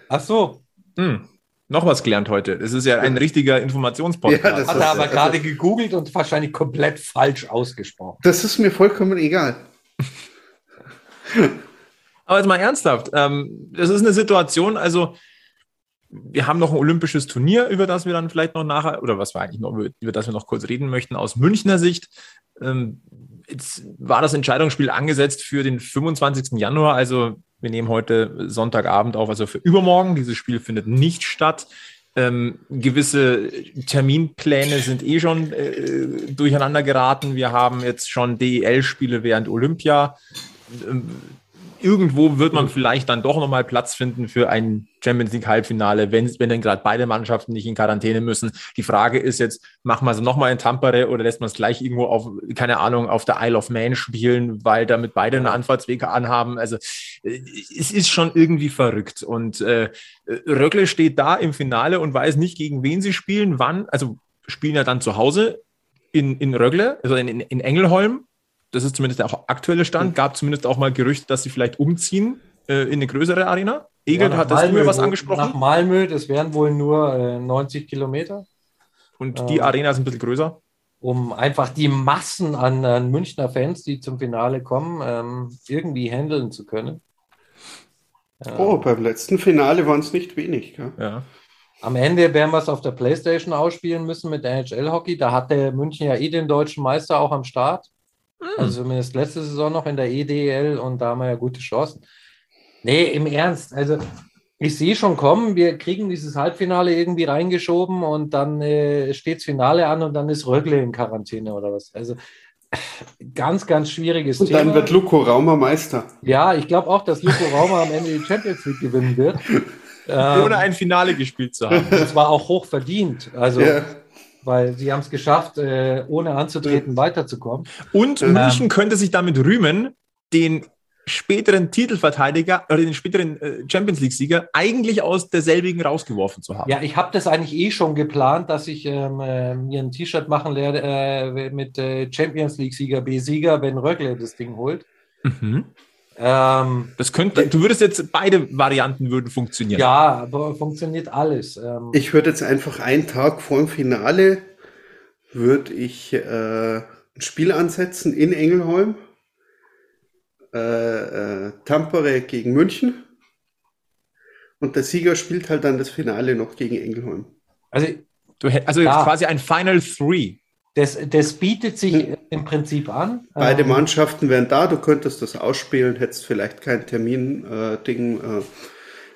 Ach so. Hm. Noch was gelernt heute. Es ist ja ein richtiger Informationspodcast. Ja, das hat er aber also gerade gegoogelt und wahrscheinlich komplett falsch ausgesprochen. Das ist mir vollkommen egal. Aber jetzt mal ernsthaft. Das ist eine Situation, also wir haben noch ein olympisches Turnier, über das wir dann vielleicht noch nachher, oder was wir eigentlich noch, über das wir noch kurz reden möchten, aus Münchner Sicht. Jetzt war das Entscheidungsspiel angesetzt für den fünfundzwanzigsten Januar, also wir nehmen heute Sonntagabend auf, also für übermorgen. Dieses Spiel findet nicht statt. Ähm, gewisse Terminpläne sind eh schon äh, durcheinander geraten. Wir haben jetzt schon D E L-Spiele während Olympia. Ähm, irgendwo wird man vielleicht dann doch nochmal Platz finden für ein Champions-League-Halbfinale, wenn, wenn denn gerade beide Mannschaften nicht in Quarantäne müssen. Die Frage ist jetzt, machen wir es nochmal in Tampere oder lässt man es gleich irgendwo auf, keine Ahnung, auf der Isle of Man spielen, weil damit beide eine Anfahrtswege anhaben. Also es ist schon irgendwie verrückt. Und äh, Rögle steht da im Finale und weiß nicht, gegen wen sie spielen, wann. Also spielen ja dann zu Hause in, in Rögle, also in, in, in Engelholm. Das ist zumindest der aktuelle Stand. Gab zumindest auch mal Gerüchte, dass sie vielleicht umziehen äh, in eine größere Arena. Egel ja, hat das nur was angesprochen. Nach Malmö, das wären wohl nur äh, neunzig Kilometer. Und ähm, die Arena ist ein bisschen größer. Um einfach die Massen an, an Münchner Fans, die zum Finale kommen, ähm, irgendwie handeln zu können. Ähm, oh, beim letzten Finale waren es nicht wenig. Gell? Ja. Am Ende werden wir es auf der Playstation ausspielen müssen mit N H L-Hockey. Da hatte München ja eh den deutschen Meister auch am Start. Also zumindest letzte Saison noch in der E D L und da haben wir ja gute Chancen. Nee, im Ernst, also ich sehe schon kommen, wir kriegen dieses Halbfinale irgendwie reingeschoben und dann äh, steht das Finale an und dann ist Rögle in Quarantäne oder was. Also ganz, ganz schwieriges und Thema. Und dann wird Lukko Rauma Meister. Ja, ich glaube auch, dass Lukko Rauma am Ende die Champions League gewinnen wird. Ähm, Ohne ein Finale gespielt zu haben. Das war auch hoch verdient, also... Yeah. Weil sie haben es geschafft, äh, ohne anzutreten, ja. weiterzukommen. Und München ähm, könnte sich damit rühmen, den späteren Titelverteidiger oder den späteren äh, Champions-League-Sieger eigentlich aus derselbigen rausgeworfen zu haben. Ja, ich habe das eigentlich eh schon geplant, dass ich ähm, äh, mir ein T-Shirt machen werde äh, mit äh, Champions-League-Sieger B-Sieger, wenn Rögle das Ding holt. Mhm. Ähm, das könnte, du würdest jetzt, beide Varianten würden funktionieren. Ja, aber funktioniert alles. Ähm, ich würde jetzt einfach einen Tag vor dem Finale würde ich äh, ein Spiel ansetzen in Engelholm. Äh, äh, Tampere gegen München. Und der Sieger spielt halt dann das Finale noch gegen Engelholm. Also, du, also ja. quasi ein Final Three. Das, das bietet sich im Prinzip an. Beide Mannschaften wären da, du könntest das ausspielen, hättest vielleicht kein Termin-Ding. Äh, äh,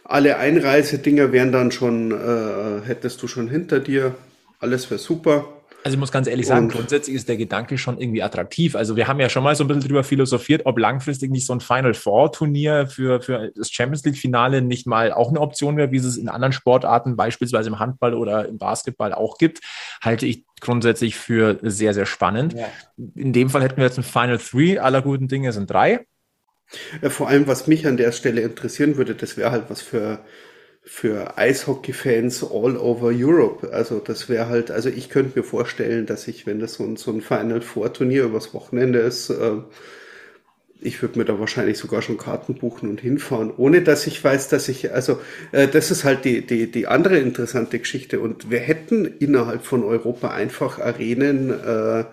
alle Einreisedinger wären dann schon, äh, hättest du schon hinter dir. Alles wäre super. Also ich muss ganz ehrlich sagen, und grundsätzlich ist der Gedanke schon irgendwie attraktiv. Also wir haben ja schon mal so ein bisschen drüber philosophiert, ob langfristig nicht so ein Final-Four-Turnier für, für das Champions-League-Finale nicht mal auch eine Option wäre, wie es es in anderen Sportarten, beispielsweise im Handball oder im Basketball auch gibt, halte ich grundsätzlich für sehr, sehr spannend. Ja. In dem Fall hätten wir jetzt ein Final Three, aller guten Dinge sind drei. Ja, vor allem, was mich an der Stelle interessieren würde, das wäre halt was für, für Eishockey-Fans all over Europe. Also das wäre halt, also ich könnte mir vorstellen, dass ich, wenn das so ein, so ein Final Four Turnier übers Wochenende ist, äh, ich würde mir da wahrscheinlich sogar schon Karten buchen und hinfahren, ohne dass ich weiß, dass ich, also äh, das ist halt die, die, die andere interessante Geschichte. Und wir hätten innerhalb von Europa einfach Arenen, äh,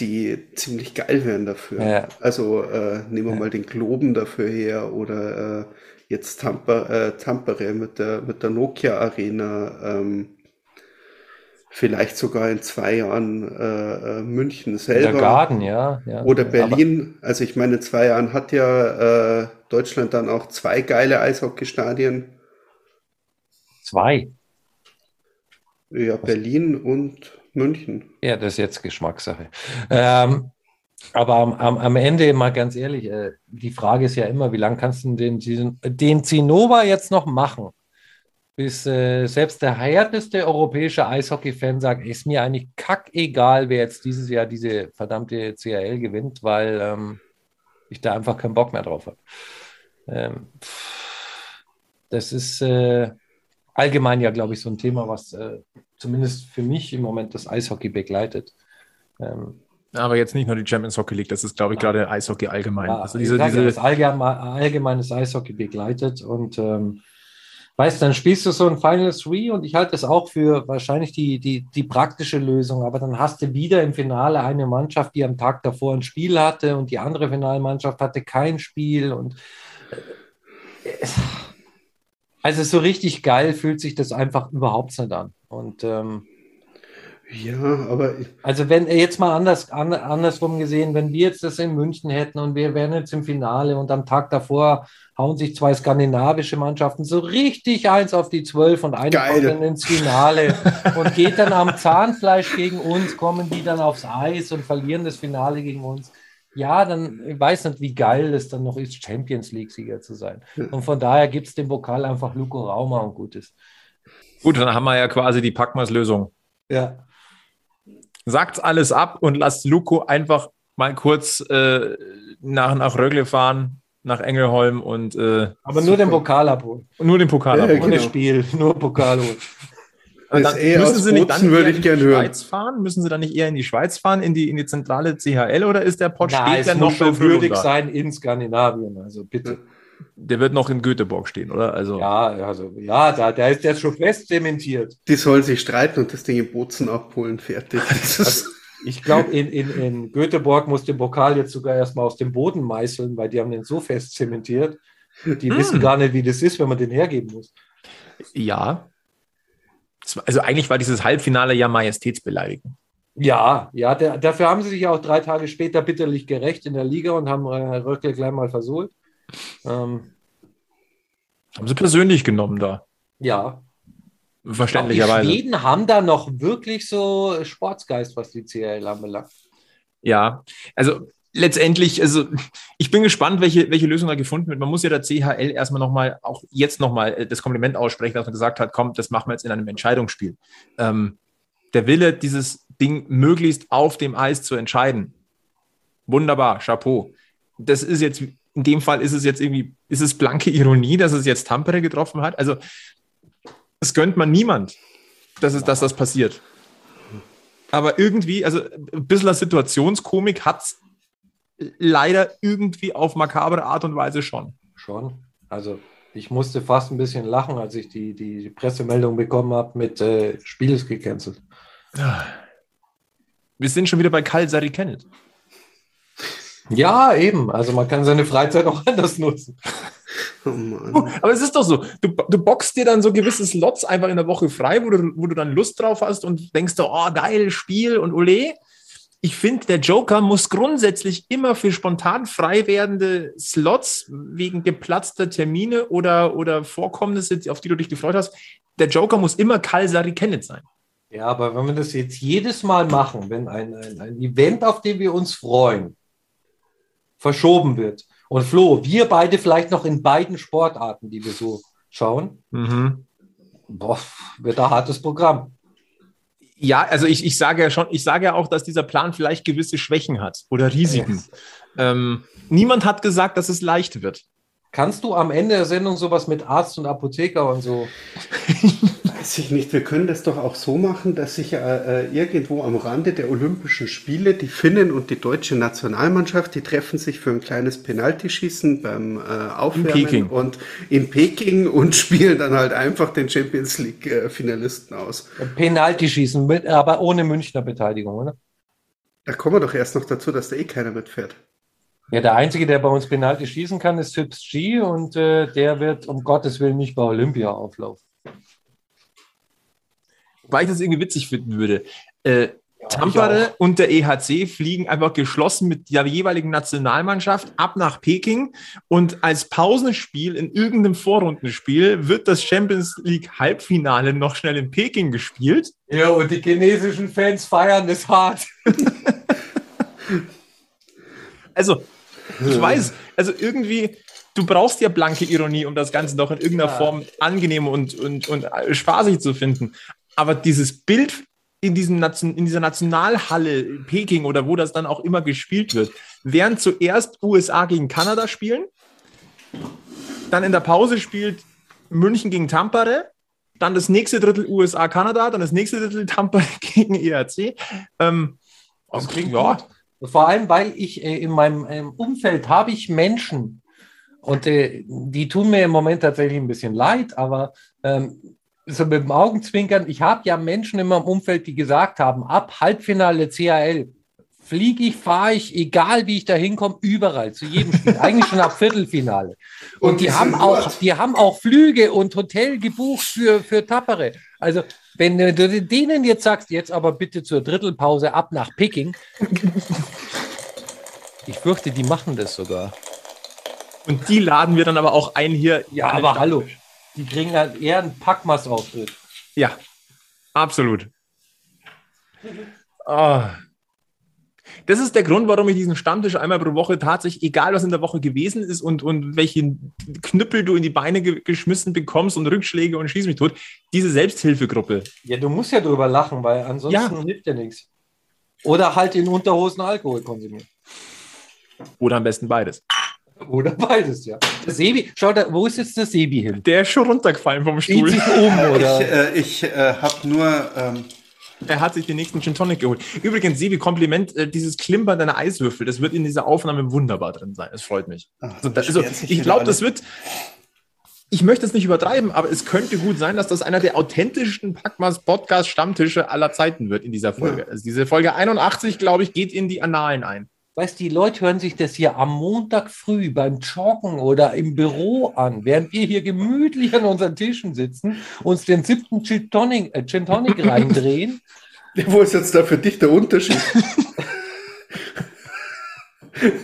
die ziemlich geil wären dafür. Ja. Also äh, nehmen wir ja. mal den Globen dafür her oder äh, jetzt Tampere, äh, Tampere mit der mit der Nokia Arena. Ähm, vielleicht sogar in zwei Jahren äh, München selber. Der Garten, ja. ja. Oder Berlin. Aber also ich meine, in zwei Jahren hat ja äh, Deutschland dann auch zwei geile Eishockeystadien. Zwei? Ja, Berlin und München. Ja, das ist jetzt Geschmackssache. Ähm, aber am, am, am Ende, mal ganz ehrlich, äh, die Frage ist ja immer, wie lange kannst du den, diesen, den Zinnober jetzt noch machen? Bis äh, selbst der härteste europäische Eishockey-Fan sagt, ist mir eigentlich kackegal, wer jetzt dieses Jahr diese verdammte C H L gewinnt, weil ähm, ich da einfach keinen Bock mehr drauf habe. Ähm, das ist äh, allgemein ja, glaube ich, so ein Thema, was äh, zumindest für mich im Moment das Eishockey begleitet. Ähm, Aber jetzt nicht nur die Champions Hockey League, das ist, glaube ich, gerade Eishockey allgemein. Ja, also diese, sage, diese das allgemeines Eishockey begleitet und ähm, weißt, dann spielst du so ein Final Three und ich halte das auch für wahrscheinlich die, die, die praktische Lösung, aber dann hast du wieder im Finale eine Mannschaft, die am Tag davor ein Spiel hatte und die andere Finalmannschaft hatte kein Spiel und also so richtig geil fühlt sich das einfach überhaupt nicht an und ähm, ja, aber also wenn jetzt mal anders, an, andersrum gesehen, wenn wir jetzt das in München hätten und wir wären jetzt im Finale und am Tag davor hauen sich zwei skandinavische Mannschaften so richtig eins auf die zwölf und eine kommt dann ins Finale und geht dann am Zahnfleisch gegen uns, kommen die dann aufs Eis und verlieren das Finale gegen uns. Ja, dann, ich weiß nicht, wie geil es dann noch ist, Champions League-Sieger zu sein. Und von daher gibt es den Pokal einfach Lukko Rauma und Gutes. Gut, dann haben wir ja quasi die Packmas-Lösung. Ja. Sagt alles ab und lasst Lukko einfach mal kurz äh, nach, nach Rögle fahren, nach Engelholm und äh, aber nur den Pokal abholen. Und nur den Pokal abholen. Ja, genau. Ohne Spiel, nur Pokal holen. Und dann müssen Sie nicht dann eher in die Schweiz fahren? Müssen Sie dann nicht eher in die Schweiz fahren, in die, in die zentrale C H L oder ist der Pott spät dann noch für würdig sein in Skandinavien? Also bitte. Der wird noch in Göteborg stehen, oder? Also ja, also, ja da, da ist der schon fest dementiert. Die sollen sich streiten und das Ding in Bozen abholen, fertig. Also, ich glaube, in, in, in Göteborg muss den Pokal jetzt sogar erstmal aus dem Boden meißeln, weil die haben den so fest zementiert. Die hm. wissen gar nicht, wie das ist, wenn man den hergeben muss. Ja. Also eigentlich war dieses Halbfinale ja majestätsbeleidigend. Ja, ja, der, dafür haben sie sich ja auch drei Tage später bitterlich gerecht in der Liga und haben äh, Rögle gleich mal versohlt. Ähm, haben sie persönlich genommen da? Ja. Verständlicherweise. Die Schweden haben da noch wirklich so Sportsgeist, was die C H L anbelangt. Ja, also letztendlich, also ich bin gespannt, welche, welche Lösung da gefunden wird. Man muss ja der C H L erstmal nochmal, auch jetzt nochmal das Kompliment aussprechen, dass man gesagt hat, komm, das machen wir jetzt in einem Entscheidungsspiel. Ähm, der Wille, dieses Ding möglichst auf dem Eis zu entscheiden. Wunderbar, Chapeau. Das ist jetzt... In dem Fall ist es jetzt irgendwie, ist es blanke Ironie, dass es jetzt Tampere getroffen hat. Also, es gönnt man niemand, dass, es, dass das passiert. Aber irgendwie, also ein bisschen Situationskomik hat es leider irgendwie auf makabre Art und Weise schon. Schon. Also, ich musste fast ein bisschen lachen, als ich die, die Pressemeldung bekommen habe mit äh, Spiel ist gecancelt. Wir sind schon wieder bei Kalsarikännit. Ja, eben. Also man kann seine Freizeit auch anders nutzen. Oh Mann. Aber es ist doch so, du, du boxst dir dann so gewisse Slots einfach in der Woche frei, wo du, wo du dann Lust drauf hast und denkst so, oh, geil, Spiel und ole. Ich finde, der Joker muss grundsätzlich immer für spontan frei werdende Slots wegen geplatzter Termine oder, oder Vorkommnisse, auf die du dich gefreut hast, der Joker muss immer Kalsarikännit sein. Ja, aber wenn wir das jetzt jedes Mal machen, wenn ein, ein, ein Event, auf dem wir uns freuen, verschoben wird. Und Flo, wir beide vielleicht noch in beiden Sportarten, die wir so schauen. Mhm. Boah, wird ein hartes Programm. Ja, also ich, ich sage ja schon, ich sage ja auch, dass dieser Plan vielleicht gewisse Schwächen hat oder Risiken. Yes. Ähm, niemand hat gesagt, dass es leicht wird. Kannst du am Ende der Sendung sowas mit Arzt und Apotheker und so? Weiß ich nicht. Wir können das doch auch so machen, dass sich äh, irgendwo am Rande der Olympischen Spiele die Finnen und die deutsche Nationalmannschaft, die treffen sich für ein kleines Penaltyschießen beim äh, Aufwärmen in Peking. und in Peking und spielen dann halt einfach den Champions League äh, Finalisten aus. Penaltyschießen, aber ohne Münchner Beteiligung, oder? Da kommen wir doch erst noch dazu, dass da eh keiner mitfährt. Ja, der Einzige, der bei uns Penalty schießen kann, ist Typs G und äh, der wird um Gottes Willen nicht bei Olympia auflaufen. Wobei ich das irgendwie witzig finden würde. Äh, ja, Tampere und der E H C fliegen einfach geschlossen mit der jeweiligen Nationalmannschaft ab nach Peking und als Pausenspiel in irgendeinem Vorrundenspiel wird das Champions League Halbfinale noch schnell in Peking gespielt. Ja, und die chinesischen Fans feiern es hart. Also, ich weiß, also irgendwie, du brauchst ja blanke Ironie, um das Ganze noch in irgendeiner ja. Form angenehm und, und, und spaßig zu finden. Aber dieses Bild in, diesem, in dieser Nationalhalle in Peking oder wo das dann auch immer gespielt wird, während zuerst U S A gegen Kanada spielen, dann in der Pause spielt München gegen Tampere, dann das nächste Drittel U S A-Kanada, dann das nächste Drittel Tampere gegen E H C. Ähm, das klingt ja. Vor allem, weil ich äh, in meinem ähm, Umfeld habe ich Menschen und äh, die tun mir im Moment tatsächlich ein bisschen leid, aber ähm, so mit dem Augenzwinkern, ich habe ja Menschen in meinem Umfeld, die gesagt haben, ab Halbfinale C H L fliege ich, fahre ich, egal wie ich da hinkomme, überall, zu jedem Spiel, eigentlich schon ab Viertelfinale. Und, und die, haben auch, die haben auch Flüge und Hotel gebucht für, für Tampere. Also wenn du denen jetzt sagst, jetzt aber bitte zur Drittelpause ab nach Peking. Ich fürchte, die machen das sogar. Und die laden wir dann aber auch ein hier. Ja, aber hallo. Die kriegen halt eher einen Packmas-Auftritt. Ja, absolut. Oh. Das ist der Grund, warum ich diesen Stammtisch einmal pro Woche tatsächlich, egal was in der Woche gewesen ist und, und welchen Knüppel du in die Beine ge- geschmissen bekommst und Rückschläge und schieß mich tot, diese Selbsthilfegruppe. Ja, du musst ja drüber lachen, weil ansonsten ja. hilft dir nichts. Oder halt in Unterhosen Alkohol konsumieren. Oder am besten beides. Oder beides, ja. Der Sebi, schau, da, wo ist jetzt der Sebi hin? Der ist schon runtergefallen vom Stuhl. Sich um, oder? Ich, äh, ich äh, habe nur... Ähm Er hat sich den nächsten Gin Tonic geholt. Übrigens, Sebi, Kompliment, äh, dieses Klimpern deiner Eiswürfel, das wird in dieser Aufnahme wunderbar drin sein. Es freut mich. Ach, also, das, also, ich glaube, das wird, ich möchte es nicht übertreiben, aber es könnte gut sein, dass das einer der authentischsten Packmas-Podcast-Stammtische aller Zeiten wird in dieser Folge. Ja. Also diese Folge einundachtzig, glaube ich, geht in die Annalen ein. Weißt du, die Leute hören sich das hier am Montag früh beim Joggen oder im Büro an, während wir hier gemütlich an unseren Tischen sitzen, uns den siebten Gin Tonic, äh, Gin Tonic reindrehen. Wo ist jetzt da für dich der Unterschied? Ich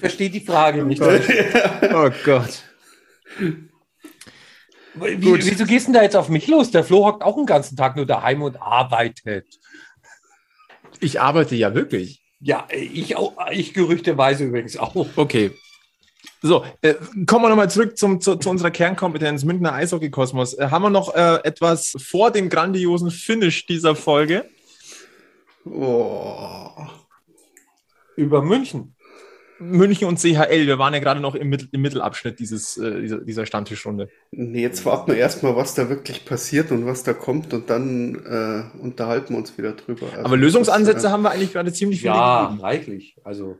verstehe die Frage nicht. Oh Gott. Wie, wieso gehst du denn da jetzt auf mich los? Der Flo hockt auch den ganzen Tag nur daheim und arbeitet. Ich arbeite ja wirklich. Ja, ich, auch, ich gerüchteweise übrigens auch. Okay. So, äh, kommen wir nochmal zurück zum, zu, zu unserer Kernkompetenz, Münchner Eishockey-Kosmos. Äh, haben wir noch äh, etwas vor dem grandiosen Finish dieser Folge? Oh. Über München. München und C H L, wir waren ja gerade noch im, Mittel, im Mittelabschnitt dieses, äh, dieser, dieser Stammtischrunde. Nee, jetzt warten wir erstmal, was da wirklich passiert und was da kommt und dann äh, unterhalten wir uns wieder drüber. Also aber Lösungsansätze ist, äh, haben wir eigentlich gerade ziemlich viele ja, gegeben. Reichlich. Also,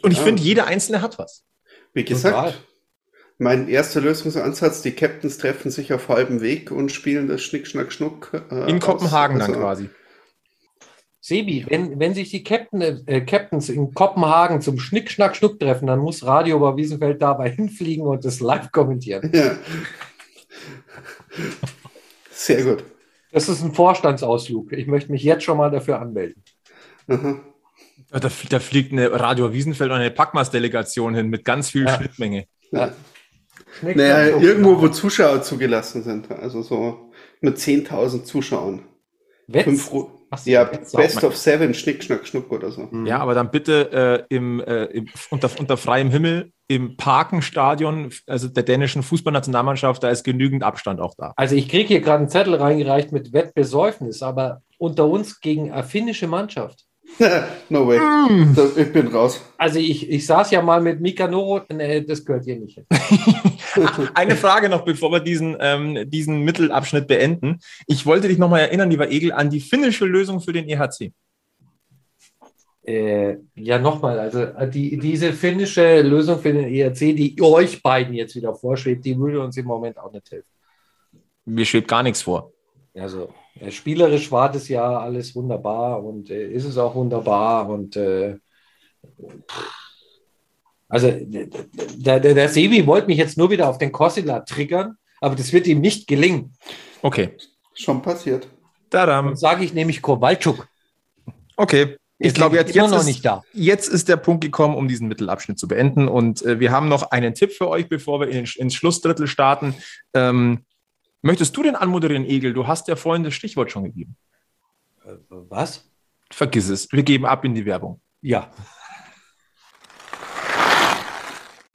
und ich ja. finde, jeder Einzelne hat was. Wie gesagt, total. Mein erster Lösungsansatz, die Captains treffen sich auf halbem Weg und spielen das Schnick, Schnack, Schnuck. Äh, in Kopenhagen aus, also, dann quasi. Sebi, wenn, wenn sich die Captain, äh, Captains in Kopenhagen zum Schnick, Schnack, Schnuck treffen, dann muss Radio Oberwiesenfeld dabei hinfliegen und das live kommentieren. Ja. Sehr gut. Das ist ein Vorstandsausflug. Ich möchte mich jetzt schon mal dafür anmelden. Mhm. Da, da fliegt eine Radio Wiesenfeld und eine Packmas-Delegation hin mit ganz viel ja. Schnittmenge. Ja. Ja. Schnick, naja, Schnuck, irgendwo, wo Zuschauer zugelassen sind. Also so mit zehntausend Zuschauern. Fünf Achso, ja, Best of Seven, Schnick, Schnack, Schnuck oder so. Ja, aber dann bitte äh, im, äh, im, unter, unter freiem Himmel im Parkenstadion, also der dänischen Fußballnationalmannschaft, da ist genügend Abstand auch da. Also ich kriege hier gerade einen Zettel reingereicht mit Wettbesäufnis, aber unter uns gegen eine finnische Mannschaft. No way. Mm. Das, ich bin raus. Also ich, ich saß ja mal mit Mika Noro, nee, das gehört hier nicht hin. Eine Frage noch, bevor wir diesen, ähm, diesen Mittelabschnitt beenden. Ich wollte dich nochmal erinnern, lieber Egel, an die finnische Lösung für den E H C. Äh, ja, nochmal, also die, diese finnische Lösung für den E H C, die euch beiden jetzt wieder vorschwebt, die würde uns im Moment auch nicht helfen. Mir schwebt gar nichts vor. Also... spielerisch war das ja alles wunderbar und äh, ist es auch wunderbar. Und äh, also der, der, der Sebi wollte mich jetzt nur wieder auf den Kossela triggern, aber das wird ihm nicht gelingen. Okay. Schon passiert. Dann sage ich nämlich Kowalczuk. Okay. Ich glaube, jetzt, jetzt, ist, jetzt ist der Punkt gekommen, um diesen Mittelabschnitt zu beenden. Und äh, wir haben noch einen Tipp für euch, bevor wir in, ins Schlussdrittel starten. Ähm, möchtest du denn anmoderieren, Egel? Du hast ja vorhin das Stichwort schon gegeben. Äh, was? Vergiss es. Wir geben ab in die Werbung. Ja.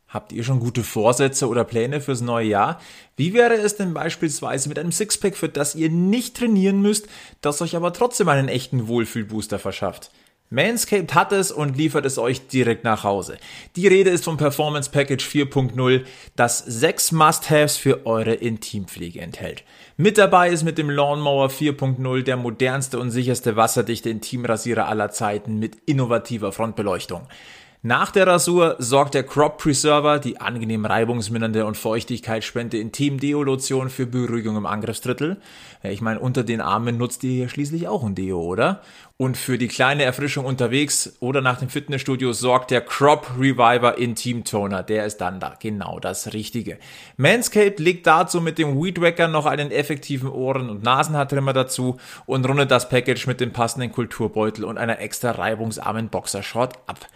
Habt ihr schon gute Vorsätze oder Pläne fürs neue Jahr? Wie wäre es denn beispielsweise mit einem Sixpack, für das ihr nicht trainieren müsst, das euch aber trotzdem einen echten Wohlfühlbooster verschafft? Manscaped hat es und liefert es euch direkt nach Hause. Die Rede ist vom Performance Package vier Punkt null, das sechs Must-Haves für eure Intimpflege enthält. Mit dabei ist mit dem Lawnmower vier Punkt null der modernste und sicherste wasserdichte Intimrasierer aller Zeiten mit innovativer Frontbeleuchtung. Nach der Rasur sorgt der Crop Preserver, die angenehm reibungsmindernde und feuchtigkeitsspendende Intim-Deo-Lotion, für Beruhigung im Angriffsdrittel. Ich meine, unter den Armen nutzt ihr hier schließlich auch ein Deo, oder? Und für die kleine Erfrischung unterwegs oder nach dem Fitnessstudio sorgt der Crop Reviver Intim Toner. Der ist dann da genau das Richtige. Manscaped legt dazu mit dem Weed Wacker noch einen effektiven Ohren- und Nasenhaartrimmer dazu und rundet das Package mit dem passenden Kulturbeutel und einer extra reibungsarmen Boxershort ab.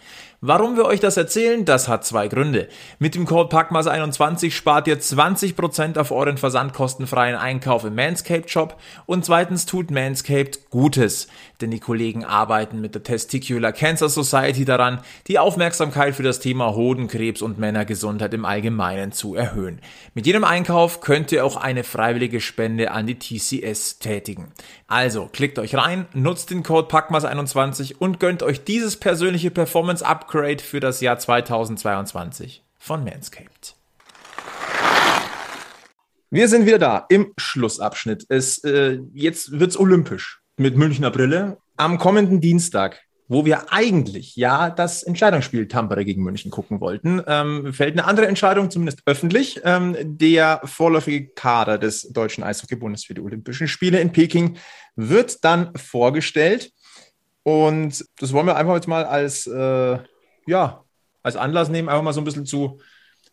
Warum wir euch das erzählen, das hat zwei Gründe. Mit dem Code Packmas einundzwanzig spart ihr zwanzig Prozent auf euren versandkostenfreien Einkauf im Manscaped Shop. Und zweitens tut Manscaped Gutes, denn die Kollegen arbeiten mit der Testicular Cancer Society daran, die Aufmerksamkeit für das Thema Hodenkrebs und Männergesundheit im Allgemeinen zu erhöhen. Mit jedem Einkauf könnt ihr auch eine freiwillige Spende an die T C S tätigen. Also klickt euch rein, nutzt den Code Packmas einundzwanzig und gönnt euch dieses persönliche Performance-Upgrade für das Jahr zweitausendzweiundzwanzig von Manscaped. Wir sind wieder da im Schlussabschnitt. Es, äh, jetzt wird es olympisch mit Münchner Brille. Am kommenden Dienstag, wo wir eigentlich ja das Entscheidungsspiel Tampere gegen München gucken wollten, ähm, fällt eine andere Entscheidung, zumindest öffentlich. Ähm, der vorläufige Kader des Deutschen Eishockeybundes für die Olympischen Spiele in Peking wird dann vorgestellt. Und das wollen wir einfach jetzt mal als... Äh, ja, als Anlass nehmen, einfach mal so ein bisschen zu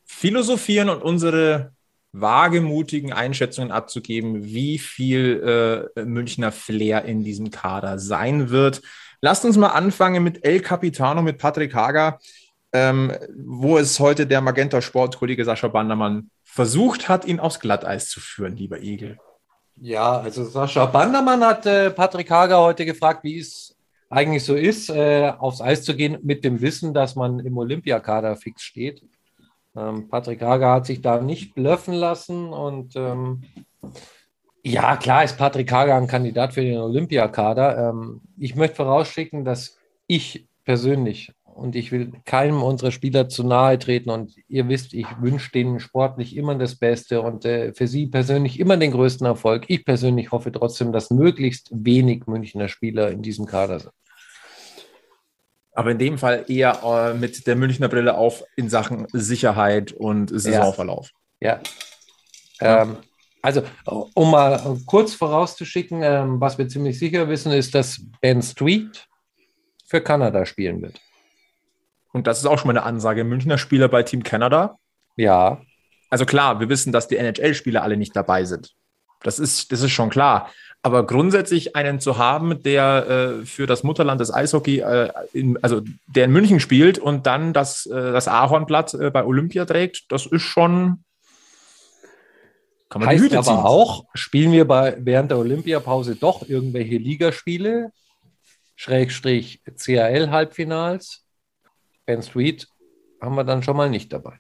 philosophieren und unsere wagemutigen Einschätzungen abzugeben, wie viel äh, Münchner Flair in diesem Kader sein wird. Lasst uns mal anfangen mit El Capitano, mit Patrick Hager, ähm, wo es heute der Magenta-Sportkollege Sascha Bandermann versucht hat, ihn aufs Glatteis zu führen, lieber Egel. Ja, also Sascha Bandermann hat äh, Patrick Hager heute gefragt, wie es eigentlich so ist, äh, aufs Eis zu gehen mit dem Wissen, dass man im Olympiakader fix steht. Ähm, Patrick Hager hat sich da nicht bluffen lassen und ähm, ja, klar ist Patrick Hager ein Kandidat für den Olympiakader. Ähm, ich möchte vorausschicken, dass ich persönlich, und ich will keinem unserer Spieler zu nahe treten, und ihr wisst, ich wünsche denen sportlich immer das Beste und äh, für sie persönlich immer den größten Erfolg. Ich persönlich hoffe trotzdem, dass möglichst wenig Münchner Spieler in diesem Kader sind. Aber in dem Fall eher äh, mit der Münchner Brille auf in Sachen Sicherheit und Saisonverlauf. Ja. ja. Ähm, also, um mal kurz vorauszuschicken, ähm, was wir ziemlich sicher wissen, ist, dass Ben Street für Kanada spielen wird. Und das ist auch schon mal eine Ansage. Münchner Spieler bei Team Canada? Ja. Also klar, wir wissen, dass die N H L-Spieler alle nicht dabei sind. Das ist, das ist schon klar. Aber grundsätzlich einen zu haben, der äh, für das Mutterland des Eishockey, äh, in, also der in München spielt und dann das, äh, das Ahornblatt äh, bei Olympia trägt, das ist schon... Kann man die Hüte ziehen. Heißt aber auch, spielen wir bei, während der Olympiapause doch irgendwelche Ligaspiele, Schrägstrich C H L-Halbfinals. Ben Street haben wir dann schon mal nicht dabei.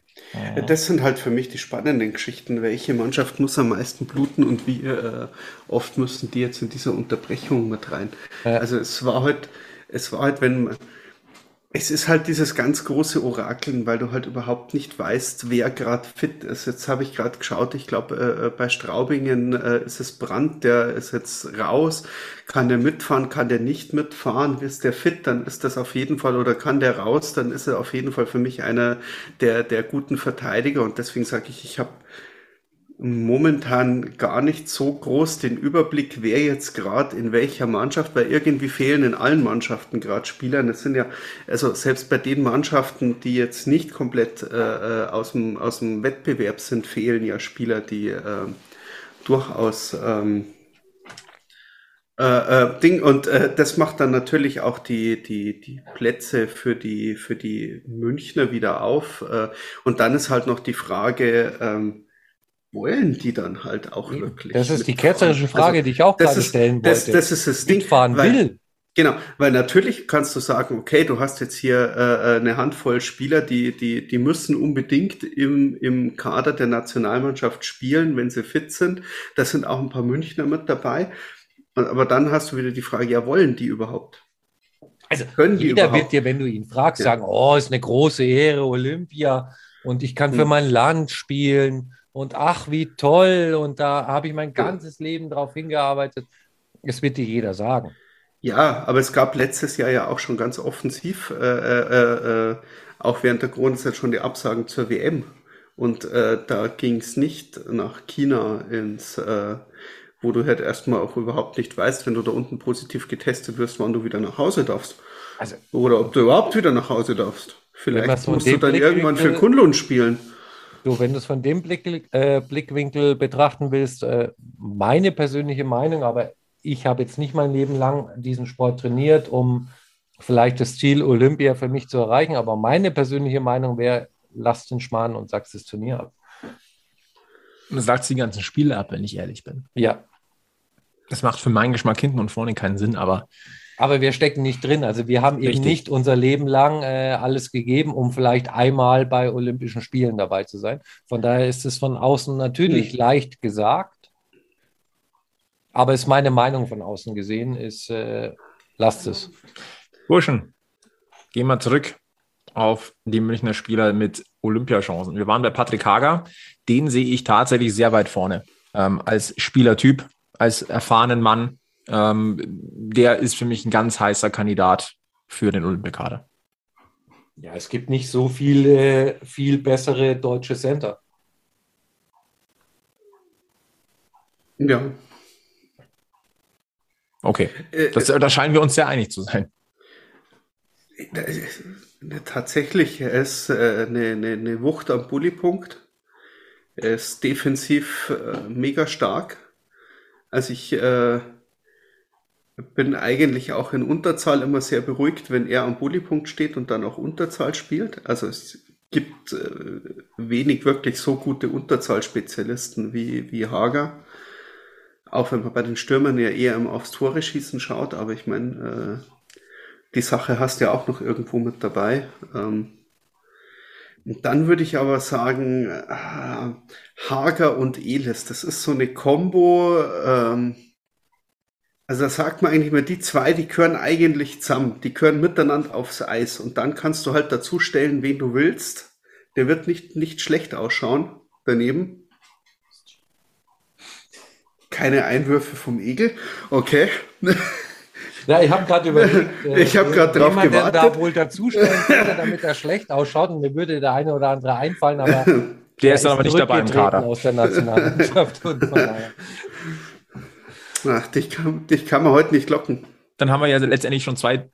Ja, das sind halt für mich die spannenden Geschichten. Welche Mannschaft muss am meisten bluten und wie äh, oft müssen die jetzt in dieser Unterbrechung mit rein? Ja. Also es war halt, es war halt, wenn man, es ist halt dieses ganz große Orakeln, weil du halt überhaupt nicht weißt, wer gerade fit ist. Jetzt habe ich gerade geschaut, ich glaube, äh, bei Straubingen äh, ist es Brandt, der ist jetzt raus. Kann der mitfahren, kann der nicht mitfahren? Ist der fit, dann ist das auf jeden Fall, oder kann der raus, dann ist er auf jeden Fall für mich einer der, der guten Verteidiger. Und deswegen sage ich, ich habe momentan gar nicht so groß den Überblick, wer jetzt gerade in welcher Mannschaft, weil irgendwie fehlen in allen Mannschaften gerade Spieler. Das sind ja, also selbst bei den Mannschaften, die jetzt nicht komplett äh, aus dem, aus dem Wettbewerb sind, fehlen ja Spieler, die äh, durchaus ähm, äh, äh, Ding, und äh, das macht dann natürlich auch die, die, die Plätze für die, für die Münchner wieder auf. Äh, und dann ist halt noch die Frage, ähm, wollen die dann halt auch wirklich? Das ist die ketzerische Frage, also, die ich auch gerade stellen wollte. Das, das ist das Ding. Fahren weil, will. Genau, weil natürlich kannst du sagen, okay, du hast jetzt hier äh, eine Handvoll Spieler, die die die müssen unbedingt im im Kader der Nationalmannschaft spielen, wenn sie fit sind. Da sind auch ein paar Münchner mit dabei. Aber dann hast du wieder die Frage, ja, wollen die überhaupt? Also können die jeder überhaupt? Wird dir, wenn du ihn fragst, ja. sagen, oh, ist eine große Ehre, Olympia, und ich kann hm. für mein Land spielen. Und ach, wie toll. Und da habe ich mein ganzes Leben drauf hingearbeitet. Das wird dir jeder sagen. Ja, aber es gab letztes Jahr ja auch schon ganz offensiv, äh, äh, äh, auch während der Corona-Zeit schon die Absagen zur W M. Und äh, da ging es nicht nach China, ins, äh, wo du halt erstmal auch überhaupt nicht weißt, wenn du da unten positiv getestet wirst, wann du wieder nach Hause darfst. Also, oder ob du überhaupt wieder nach Hause darfst. Vielleicht musst du dann Blick irgendwann für Kunlun spielen. Du, wenn du es von dem Blick, äh, Blickwinkel betrachten willst, äh, meine persönliche Meinung, aber ich habe jetzt nicht mein Leben lang diesen Sport trainiert, um vielleicht das Ziel Olympia für mich zu erreichen, aber meine persönliche Meinung wäre, lass den Schmarrn und sagst das Turnier ab. Du sagst die ganzen Spiele ab, wenn ich ehrlich bin. Ja. Das macht für meinen Geschmack hinten und vorne keinen Sinn, aber... Aber wir stecken nicht drin. Also wir haben Richtig. eben nicht unser Leben lang äh, alles gegeben, um vielleicht einmal bei Olympischen Spielen dabei zu sein. Von daher ist es von außen natürlich hm. leicht gesagt, aber ist meine Meinung von außen gesehen, ist, äh, lasst es. Burschen, gehen wir zurück auf die Münchner Spieler mit Olympiachancen. Wir waren bei Patrick Hager, den sehe ich tatsächlich sehr weit vorne. Ähm, als Spielertyp, als erfahrenen Mann, Ähm, der ist für mich ein ganz heißer Kandidat für den Olympiakader. Ja, es gibt nicht so viele, viel bessere deutsche Center. Ja. Okay, das, äh, da scheinen wir uns sehr einig zu sein. Tatsächlich, er ist äh, eine, eine, eine Wucht am Bullypunkt. Er ist defensiv äh, mega stark. Also ich äh, bin eigentlich auch in Unterzahl immer sehr beruhigt, wenn er am Bullypunkt steht und dann auch Unterzahl spielt. Also es gibt äh, wenig wirklich so gute Unterzahlspezialisten wie, wie Hager. Auch wenn man bei den Stürmern ja eher immer aufs Tore schießen schaut. Aber ich meine, äh, die Sache hast du ja auch noch irgendwo mit dabei. Ähm, und dann würde ich aber sagen, äh, Hager und Elis, das ist so eine Kombo, ähm, also da sagt man eigentlich mal, die zwei, die gehören eigentlich zusammen, die gehören miteinander aufs Eis und dann kannst du halt dazu stellen, wen du willst. Der wird nicht, nicht schlecht ausschauen daneben. Keine Einwürfe vom Egel, okay. Ja, ich habe gerade überlegt, äh, ich habe gerade drauf gewartet. Jemand da wohl dazustellen könnte, damit er schlecht ausschaut, und mir würde der eine oder andere einfallen, aber der, der ist dann aber nicht dabei im Kader aus der Nationalmannschaft und von daher. Ach, dich kann, dich kann man heute nicht locken. Dann haben wir ja letztendlich schon zwei,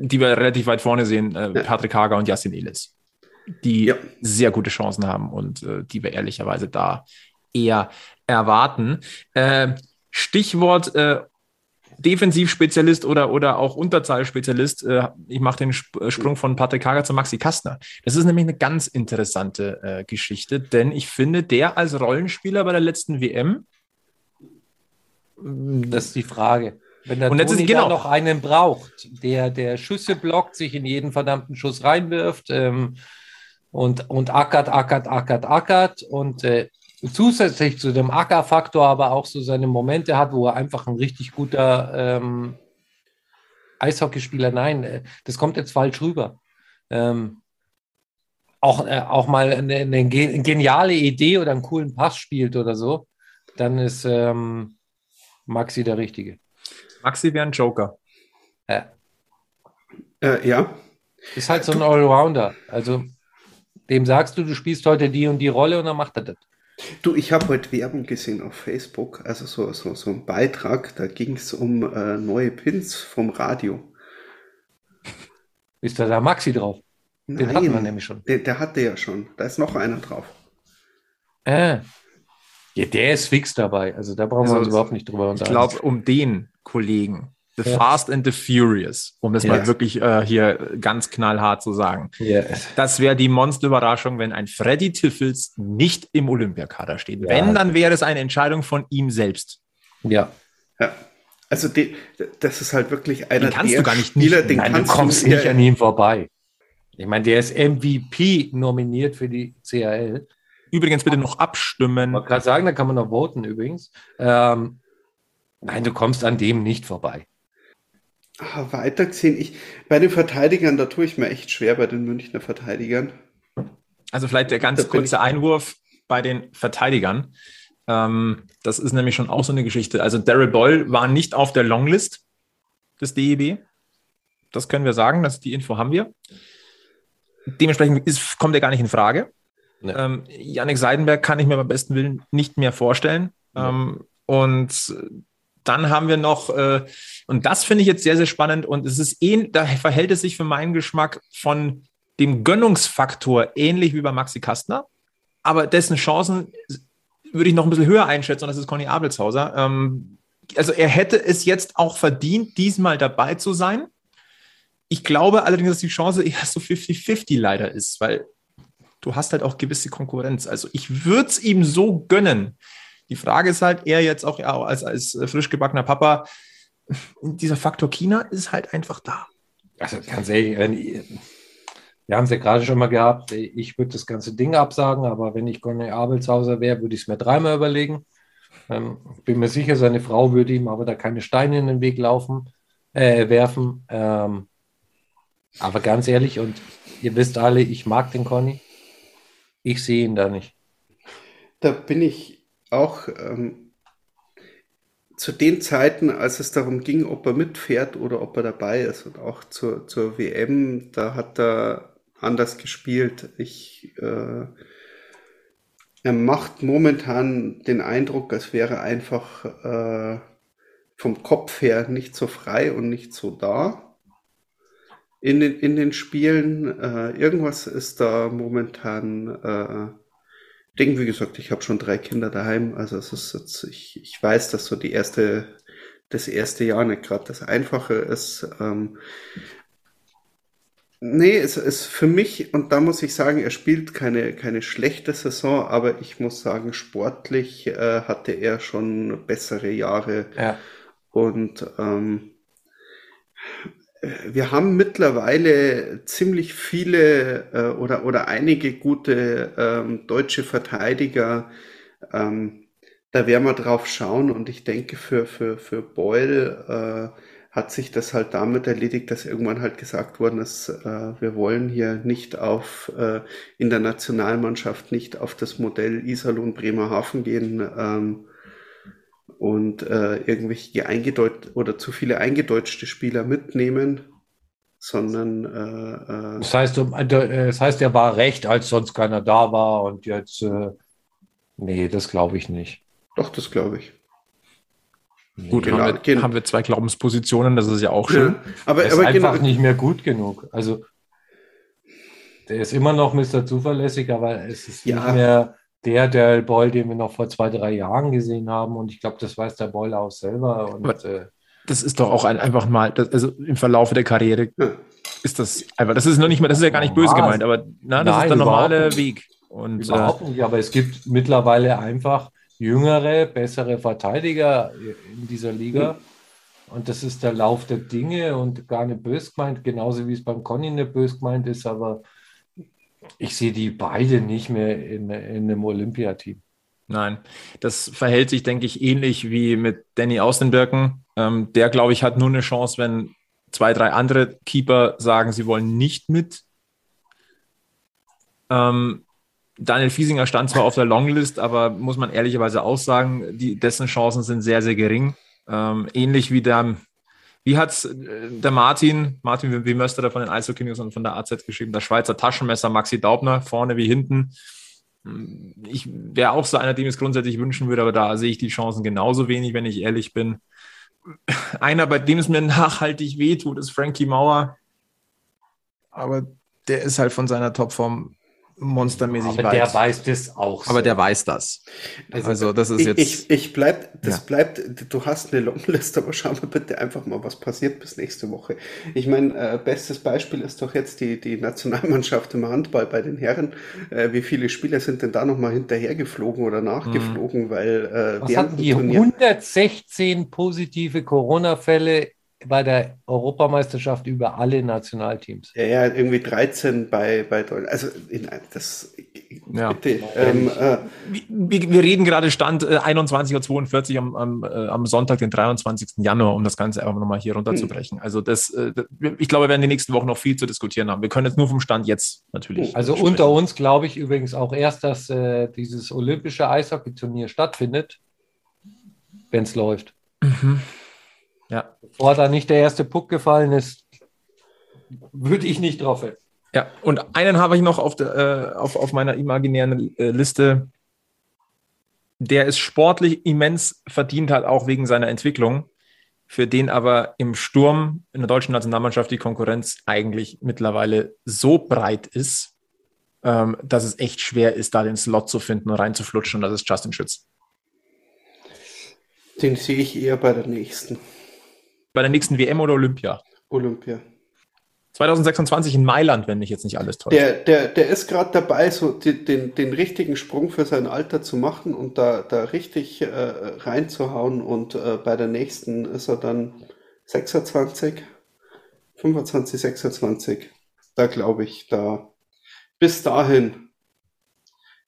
die wir relativ weit vorne sehen, äh, ja. Patrick Hager und Yasin Elis, die ja. sehr gute Chancen haben und äh, die wir ehrlicherweise da eher erwarten. Äh, Stichwort äh, Defensivspezialist oder, oder auch Unterzahlspezialist. Äh, ich mache den Sp- Sprung von Patrick Hager zu Maxi Kastner. Das ist nämlich eine ganz interessante äh, Geschichte, denn ich finde, der als Rollenspieler bei der letzten W M, das ist die Frage. Wenn der Toni genau. noch einen braucht, der, der Schüsse blockt, sich in jeden verdammten Schuss reinwirft ähm, und, und ackert, ackert, ackert, ackert und äh, zusätzlich zu dem Ackerfaktor aber auch so seine Momente hat, wo er einfach ein richtig guter ähm, Eishockeyspieler, nein, äh, das kommt jetzt falsch rüber. Ähm, auch, äh, auch mal eine, eine geniale Idee oder einen coolen Pass spielt oder so, dann ist... Ähm, Maxi der Richtige. Maxi wäre ein Joker. Ja. Äh, ja. Ist halt so ein Allrounder. Also dem sagst du, du spielst heute die und die Rolle und dann macht er das. Du, ich habe heute Werbung gesehen auf Facebook, also so, so, so ein Beitrag, da ging es um äh, neue Pins vom Radio. Ist da der Maxi drauf? Den Nein, hatten wir nämlich schon. Der, der hatte ja schon, da ist noch einer drauf. Äh, ja, der ist fix dabei, also da brauchen also, wir uns überhaupt nicht drüber unterhalten. Ich glaube, um den Kollegen, The ja. Fast and the Furious, um das ja. mal wirklich äh, hier ganz knallhart zu sagen. Ja. Das wäre die Monsterüberraschung, wenn ein Freddy Tiffels nicht im Olympiakader steht. Ja. Wenn, dann wäre es eine Entscheidung von ihm selbst. Ja. ja. Also die, das ist halt wirklich einer, den kannst der du gar nicht Spieler, nicht, den nein, kannst du kommst du nicht an ihm vorbei. Ich meine, der ist M V P nominiert für die C H L. Übrigens bitte noch abstimmen. Man kann sagen, da kann man noch voten übrigens. Ähm, nein, du kommst an dem nicht vorbei. Ah, weiter gesehen, ich, bei den Verteidigern, da tue ich mir echt schwer bei den Münchner Verteidigern. Also vielleicht der ganz kurze Einwurf bei den Verteidigern. Ähm, das ist nämlich schon auch so eine Geschichte. Also Daryl Boyle war nicht auf der Longlist des D E B. Das können wir sagen, das, die Info haben wir. Dementsprechend ist, kommt er gar nicht in Frage. Nee. Ähm, Yannick Seidenberg kann ich mir beim besten Willen nicht mehr vorstellen. Nee. Ähm, und dann haben wir noch, äh, und das finde ich jetzt sehr, sehr spannend, und es ist ähnlich, da verhält es sich für meinen Geschmack von dem Gönnungsfaktor ähnlich wie bei Maxi Kastner, aber dessen Chancen würde ich noch ein bisschen höher einschätzen, und das ist Conny Abeltshauser. Ähm, also er hätte es jetzt auch verdient, diesmal dabei zu sein. Ich glaube allerdings, dass die Chance eher so fünfzig fünfzig leider ist, weil du hast halt auch gewisse Konkurrenz. Also ich würde es ihm so gönnen. Die Frage ist halt, er jetzt auch ja, als, als frisch gebackener Papa, dieser Faktor China ist halt einfach da. Also ganz ehrlich, wir haben es ja gerade schon mal gehabt, ich würde das ganze Ding absagen, aber wenn ich Conny Abeltshauser wäre, würde ich es mir dreimal überlegen. Ähm, bin mir sicher, seine Frau würde ihm aber da keine Steine in den Weg laufen, äh, werfen. Ähm, aber ganz ehrlich, und ihr wisst alle, ich mag den Conny. Ich sehe ihn da nicht. Da bin ich auch ähm, zu den Zeiten, als es darum ging, ob er mitfährt oder ob er dabei ist, und auch zur, zur W M, da hat er anders gespielt. Ich, äh, er macht momentan den Eindruck, als wäre er einfach äh, vom Kopf her nicht so frei und nicht so da in den, in den Spielen. Äh, irgendwas ist da momentan... Äh, Ding, wie gesagt, ich habe schon drei Kinder daheim, also es ist jetzt, ich, ich weiß, dass so die erste, das erste Jahr nicht gerade das Einfache ist. Ähm, nee, es ist für mich, und da muss ich sagen, er spielt keine, keine schlechte Saison, aber ich muss sagen, sportlich äh, hatte er schon bessere Jahre. Ja. Und ähm, wir haben mittlerweile ziemlich viele äh, oder, oder einige gute ähm, deutsche Verteidiger. Ähm, da werden wir drauf schauen, und ich denke, für, für, für Boyle äh, hat sich das halt damit erledigt, dass irgendwann halt gesagt worden ist, äh, wir wollen hier nicht auf äh, in der Nationalmannschaft nicht auf das Modell Iserlohn Bremerhaven gehen. Ähm, und äh, irgendwelche eingedeut- oder zu viele eingedeutschte Spieler mitnehmen, sondern... Äh, äh das, heißt, das heißt, er war recht, als sonst keiner da war, und jetzt... Äh, nee, das glaube ich nicht. Doch, das glaube ich. Nee. Gut, genau, haben, wir, haben wir zwei Glaubenspositionen, das ist ja auch schön. Ja, aber er ist aber einfach genau, nicht mehr gut genug. Also, der ist immer noch Mister Zuverlässig, aber es ist ja. nicht mehr... Der, der Boyle, den wir noch vor zwei, drei Jahren gesehen haben, und ich glaube, das weiß der Boyle auch selber. Und, äh, das ist doch auch ein, einfach mal, das, also im Verlauf der Karriere ist das einfach, das ist noch nicht mal, das ist ja gar nicht böse gemeint, aber na, das Nein, ist der normale Weg. Und, überhaupt nicht, aber es gibt mittlerweile einfach jüngere, bessere Verteidiger in dieser Liga, mhm. und das ist der Lauf der Dinge und gar nicht böse gemeint, genauso wie es beim Conny nicht böse gemeint ist, aber ich sehe die beide nicht mehr in, in einem Olympiateam. Nein, das verhält sich, denke ich, ähnlich wie mit Danny aus den Birken. Ähm, der, glaube ich, hat nur eine Chance, wenn zwei, drei andere Keeper sagen, sie wollen nicht mit. Ähm, Daniel Fiesinger stand zwar auf der Longlist, aber muss man ehrlicherweise auch sagen, die, dessen Chancen sind sehr, sehr gering. Ähm, ähnlich wie der... Wie hat es der Martin, Martin Wimösterer von den Eishockey-News und von der A Z geschrieben, das Schweizer Taschenmesser Maxi Daubner, vorne wie hinten. Ich wäre auch so einer, dem ich es grundsätzlich wünschen würde, aber da sehe ich die Chancen genauso wenig, wenn ich ehrlich bin. Einer, bei dem es mir nachhaltig wehtut, ist Frankie Mauer. Aber der ist halt von seiner Topform monstermäßig weit. Aber der weiß das auch. Aber so. der weiß das. Also, also das ist ich, jetzt... Ich, ich bleib, das ja. bleibt, du hast eine Longlist, aber schau mal bitte einfach mal, was passiert bis nächste Woche. Ich meine, äh, bestes Beispiel ist doch jetzt die, die Nationalmannschaft im Handball bei den Herren. Äh, wie viele Spieler sind denn da nochmal hinterhergeflogen oder nachgeflogen? Mhm. Weil, äh, was hatten die? Turnier- hundertsechzehn positive Corona-Fälle bei der Europameisterschaft über alle Nationalteams. Ja, ja, irgendwie dreizehn bei, bei Deutschland. Also, das, ja. bitte. Ähm, äh, wir, wir reden gerade Stand äh, einundzwanzig Uhr zweiundvierzig am, am, äh, am Sonntag, den dreiundzwanzigsten Januar, um das Ganze einfach nochmal hier runterzubrechen. Hm. Also, das, äh, ich glaube, wir werden die nächsten Wochen noch viel zu diskutieren haben. Wir können jetzt nur vom Stand jetzt natürlich. Also, sprechen. Unter uns glaube ich übrigens auch erst, dass äh, dieses olympische Eishockey-Turnier stattfindet, wenn es läuft. Mhm. Ja. Bevor da nicht der erste Puck gefallen ist, würde ich nicht drauf wetten. Ja, und einen habe ich noch auf, de, äh, auf, auf meiner imaginären äh, Liste, der es sportlich immens verdient hat, auch wegen seiner Entwicklung, für den aber im Sturm in der deutschen Nationalmannschaft die Konkurrenz eigentlich mittlerweile so breit ist, ähm, dass es echt schwer ist, da den Slot zu finden und reinzuflutschen, und das ist Justin Schütz. Den sehe ich eher bei der nächsten. Bei der nächsten W M oder Olympia? Olympia. zweitausendsechsundzwanzig in Mailand, wenn mich jetzt nicht alles täuscht. Der, der, der ist gerade dabei, so die, den, den richtigen Sprung für sein Alter zu machen und da, da richtig äh, reinzuhauen. Und äh, bei der nächsten ist er dann sechsundzwanzig, fünfundzwanzig, sechsundzwanzig. Da glaube ich, da bis dahin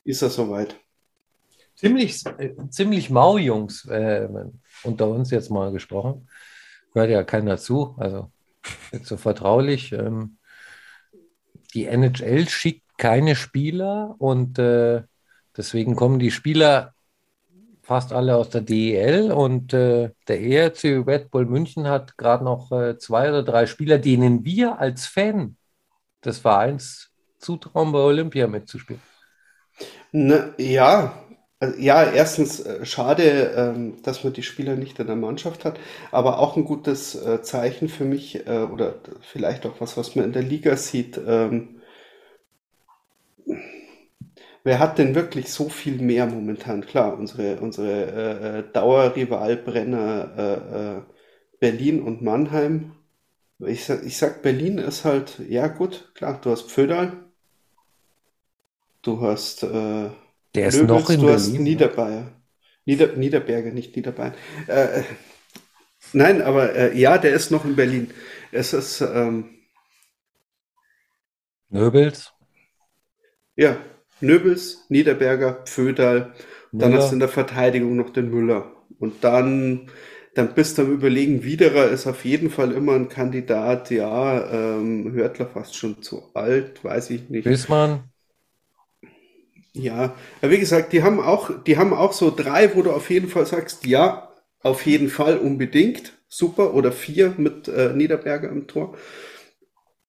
ist er soweit. Ziemlich, äh, ziemlich mau, Jungs, äh, unter uns jetzt mal gesprochen. Hört ja keiner zu, also jetzt so vertraulich. Ähm, die N H L schickt keine Spieler und äh, deswegen kommen die Spieler fast alle aus der D E L und äh, der E H C Red Bull München hat gerade noch äh, zwei oder drei Spieler, denen wir als Fan des Vereins zutrauen, bei Olympia mitzuspielen. Na, ja, Ja, erstens schade, dass man die Spieler nicht in der Mannschaft hat, aber auch ein gutes Zeichen für mich oder vielleicht auch was, was man in der Liga sieht. Wer hat denn wirklich so viel mehr momentan? Klar, unsere, unsere Dauerrivalbrenner Berlin und Mannheim. Ich sag, ich sag, Berlin ist halt, ja gut, klar, du hast Pföderl, du hast... Der ist Noebels, noch in du Berlin. Hast Niederberger. Nieder, Niederberger, nicht Niederbayern. Äh, nein, aber äh, ja, der ist noch in Berlin. Es ist ähm, Noebels. Ja, Noebels, Niederberger, Pföderl. Dann hast du in der Verteidigung noch den Müller. Und dann, dann bist du am Überlegen, Widerer ist auf jeden Fall immer ein Kandidat. Ja, ähm, Hörtler fast schon zu alt, weiß ich nicht. Bösmann. Ja, aber wie gesagt, die haben auch, die haben auch so drei, wo du auf jeden Fall sagst, ja, auf jeden Fall unbedingt, super, oder vier mit äh, Niederberger am Tor.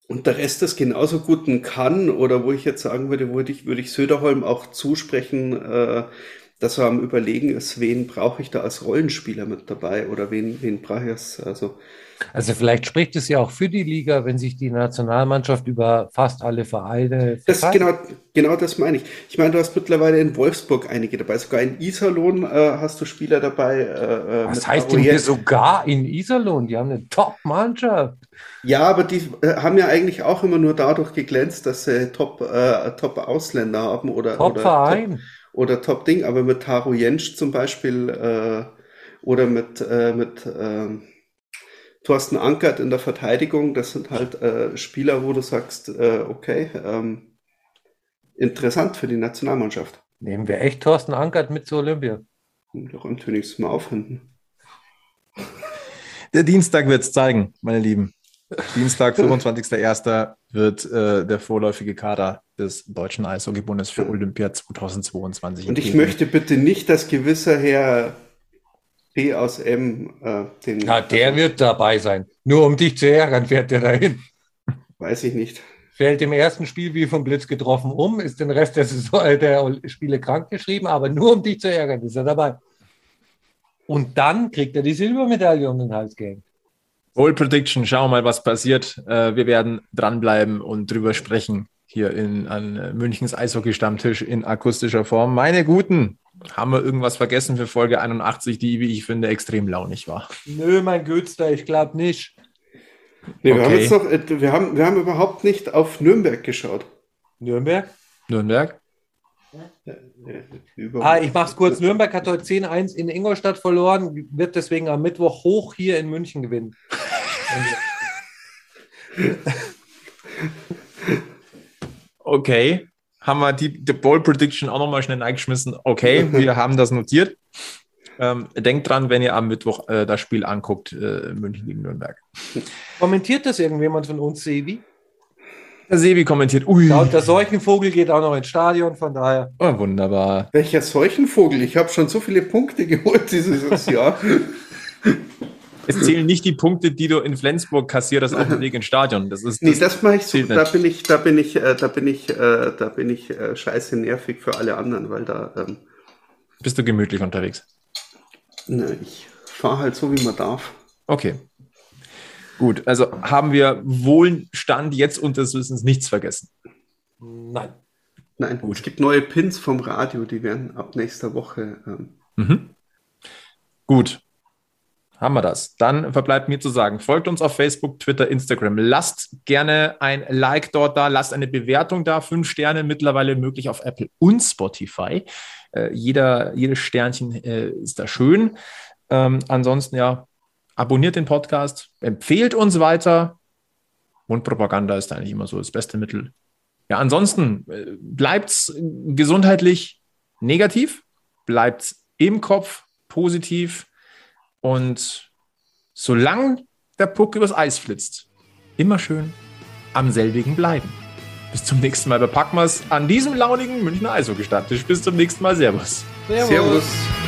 Und der Rest ist genauso gut ein Kann, oder wo ich jetzt sagen würde, würde ich, würde ich Söderholm auch zusprechen, äh, dass er am Überlegen ist, wen brauche ich da als Rollenspieler mit dabei, oder wen, wen brauche ich als, also. Also vielleicht spricht es ja auch für die Liga, wenn sich die Nationalmannschaft über fast alle Vereine das, genau, genau das meine ich. Ich meine, du hast mittlerweile in Wolfsburg einige dabei. Sogar in Iserlohn äh, hast du Spieler dabei. Äh, Was heißt denn hier sogar in Iserlohn? Die haben eine Top-Mannschaft. Ja, aber die äh, haben ja eigentlich auch immer nur dadurch geglänzt, dass sie Top, äh, Top-Ausländer haben. Oder, Top-Verein. Oder, oder Top-Ding. Aber mit Taro Jentsch zum Beispiel äh, oder mit... Äh, mit äh, Torsten Ankert in der Verteidigung, das sind halt äh, Spieler, wo du sagst, äh, okay, ähm, interessant für die Nationalmannschaft. Nehmen wir echt Torsten Ankert mit zur Olympia? Doch, am Tönigst mal aufhören. Der Dienstag wird es zeigen, meine Lieben. Dienstag, fünfundzwanzigster erster wird äh, der vorläufige Kader des Deutschen Eishockeybundes für Olympia zweitausendzweiundzwanzig. Und ich entgegen. möchte bitte nicht, dass gewisser Herr... P aus M. Äh, den Na, der wird dabei sein. Nur um dich zu ärgern, fährt der dahin. Weiß ich nicht. stellt im ersten Spiel wie vom Blitz getroffen um, ist den Rest der, Saison, der Spiele krankgeschrieben, aber nur um dich zu ärgern, ist er dabei. Und dann kriegt er die Silbermedaille um den Hals gehängt. Bold Prediction, schauen wir mal, was passiert. Wir werden dranbleiben und drüber sprechen hier in, an Münchens Eishockey-Stammtisch in akustischer Form. Meine Guten, haben wir irgendwas vergessen für Folge einundachtzig, die, wie ich finde, extrem launig war? Nö, mein Götzter, ich glaube nicht. Nee, wir, okay. haben jetzt noch, wir, haben, wir haben überhaupt nicht auf Nürnberg geschaut. Nürnberg? Nürnberg? Ja, ah, ich mache es kurz. Nürnberg hat heute zehn eins in Ingolstadt verloren, wird deswegen am Mittwoch hoch hier in München gewinnen. Okay, haben wir die, die Ball Prediction auch nochmal schnell eingeschmissen. Okay, wir haben das notiert. Ähm, denkt dran, wenn ihr am Mittwoch äh, das Spiel anguckt, äh, München gegen Nürnberg. Kommentiert das irgendjemand von uns, Sebi? Der Sebi kommentiert. Ui. Der Seuchenvogel geht auch noch ins Stadion, von daher. Oh, wunderbar. Welcher Seuchenvogel? Ich habe schon so viele Punkte geholt dieses Jahr. Es zählen nicht die Punkte, die du in Flensburg kassierst auf dem Weg ins Stadion. Das ist, das nee, das mache ich so. Da bin ich, da bin ich, äh, da bin ich, äh, da bin ich äh, scheiße nervig für alle anderen, weil da. Ähm, Bist du gemütlich unterwegs? Ne, ich fahre halt so, wie man darf. Okay. Gut, also haben wir wohl Stand jetzt unseres Wissens nichts vergessen? Nein. Nein, gut. Es gibt neue Pins vom Radio, die werden ab nächster Woche... Ähm mhm. Gut, haben wir das. Dann verbleibt mir zu sagen, folgt uns auf Facebook, Twitter, Instagram. Lasst gerne ein Like dort da, lasst eine Bewertung da, fünf Sterne mittlerweile möglich auf Apple und Spotify. Äh, jeder, jedes Sternchen äh, ist da schön. Ähm, ansonsten ja... Abonniert den Podcast, empfehlt uns weiter. Mundpropaganda ist eigentlich immer so das beste Mittel. Ja, ansonsten bleibt's gesundheitlich negativ, bleibt's im Kopf positiv und solange der Puck übers Eis flitzt, immer schön am selbigen bleiben. Bis zum nächsten Mal bei Packmas an diesem launigen Münchner Eishockey-Stammtisch. Bis zum nächsten Mal. Servus. Servus. Servus.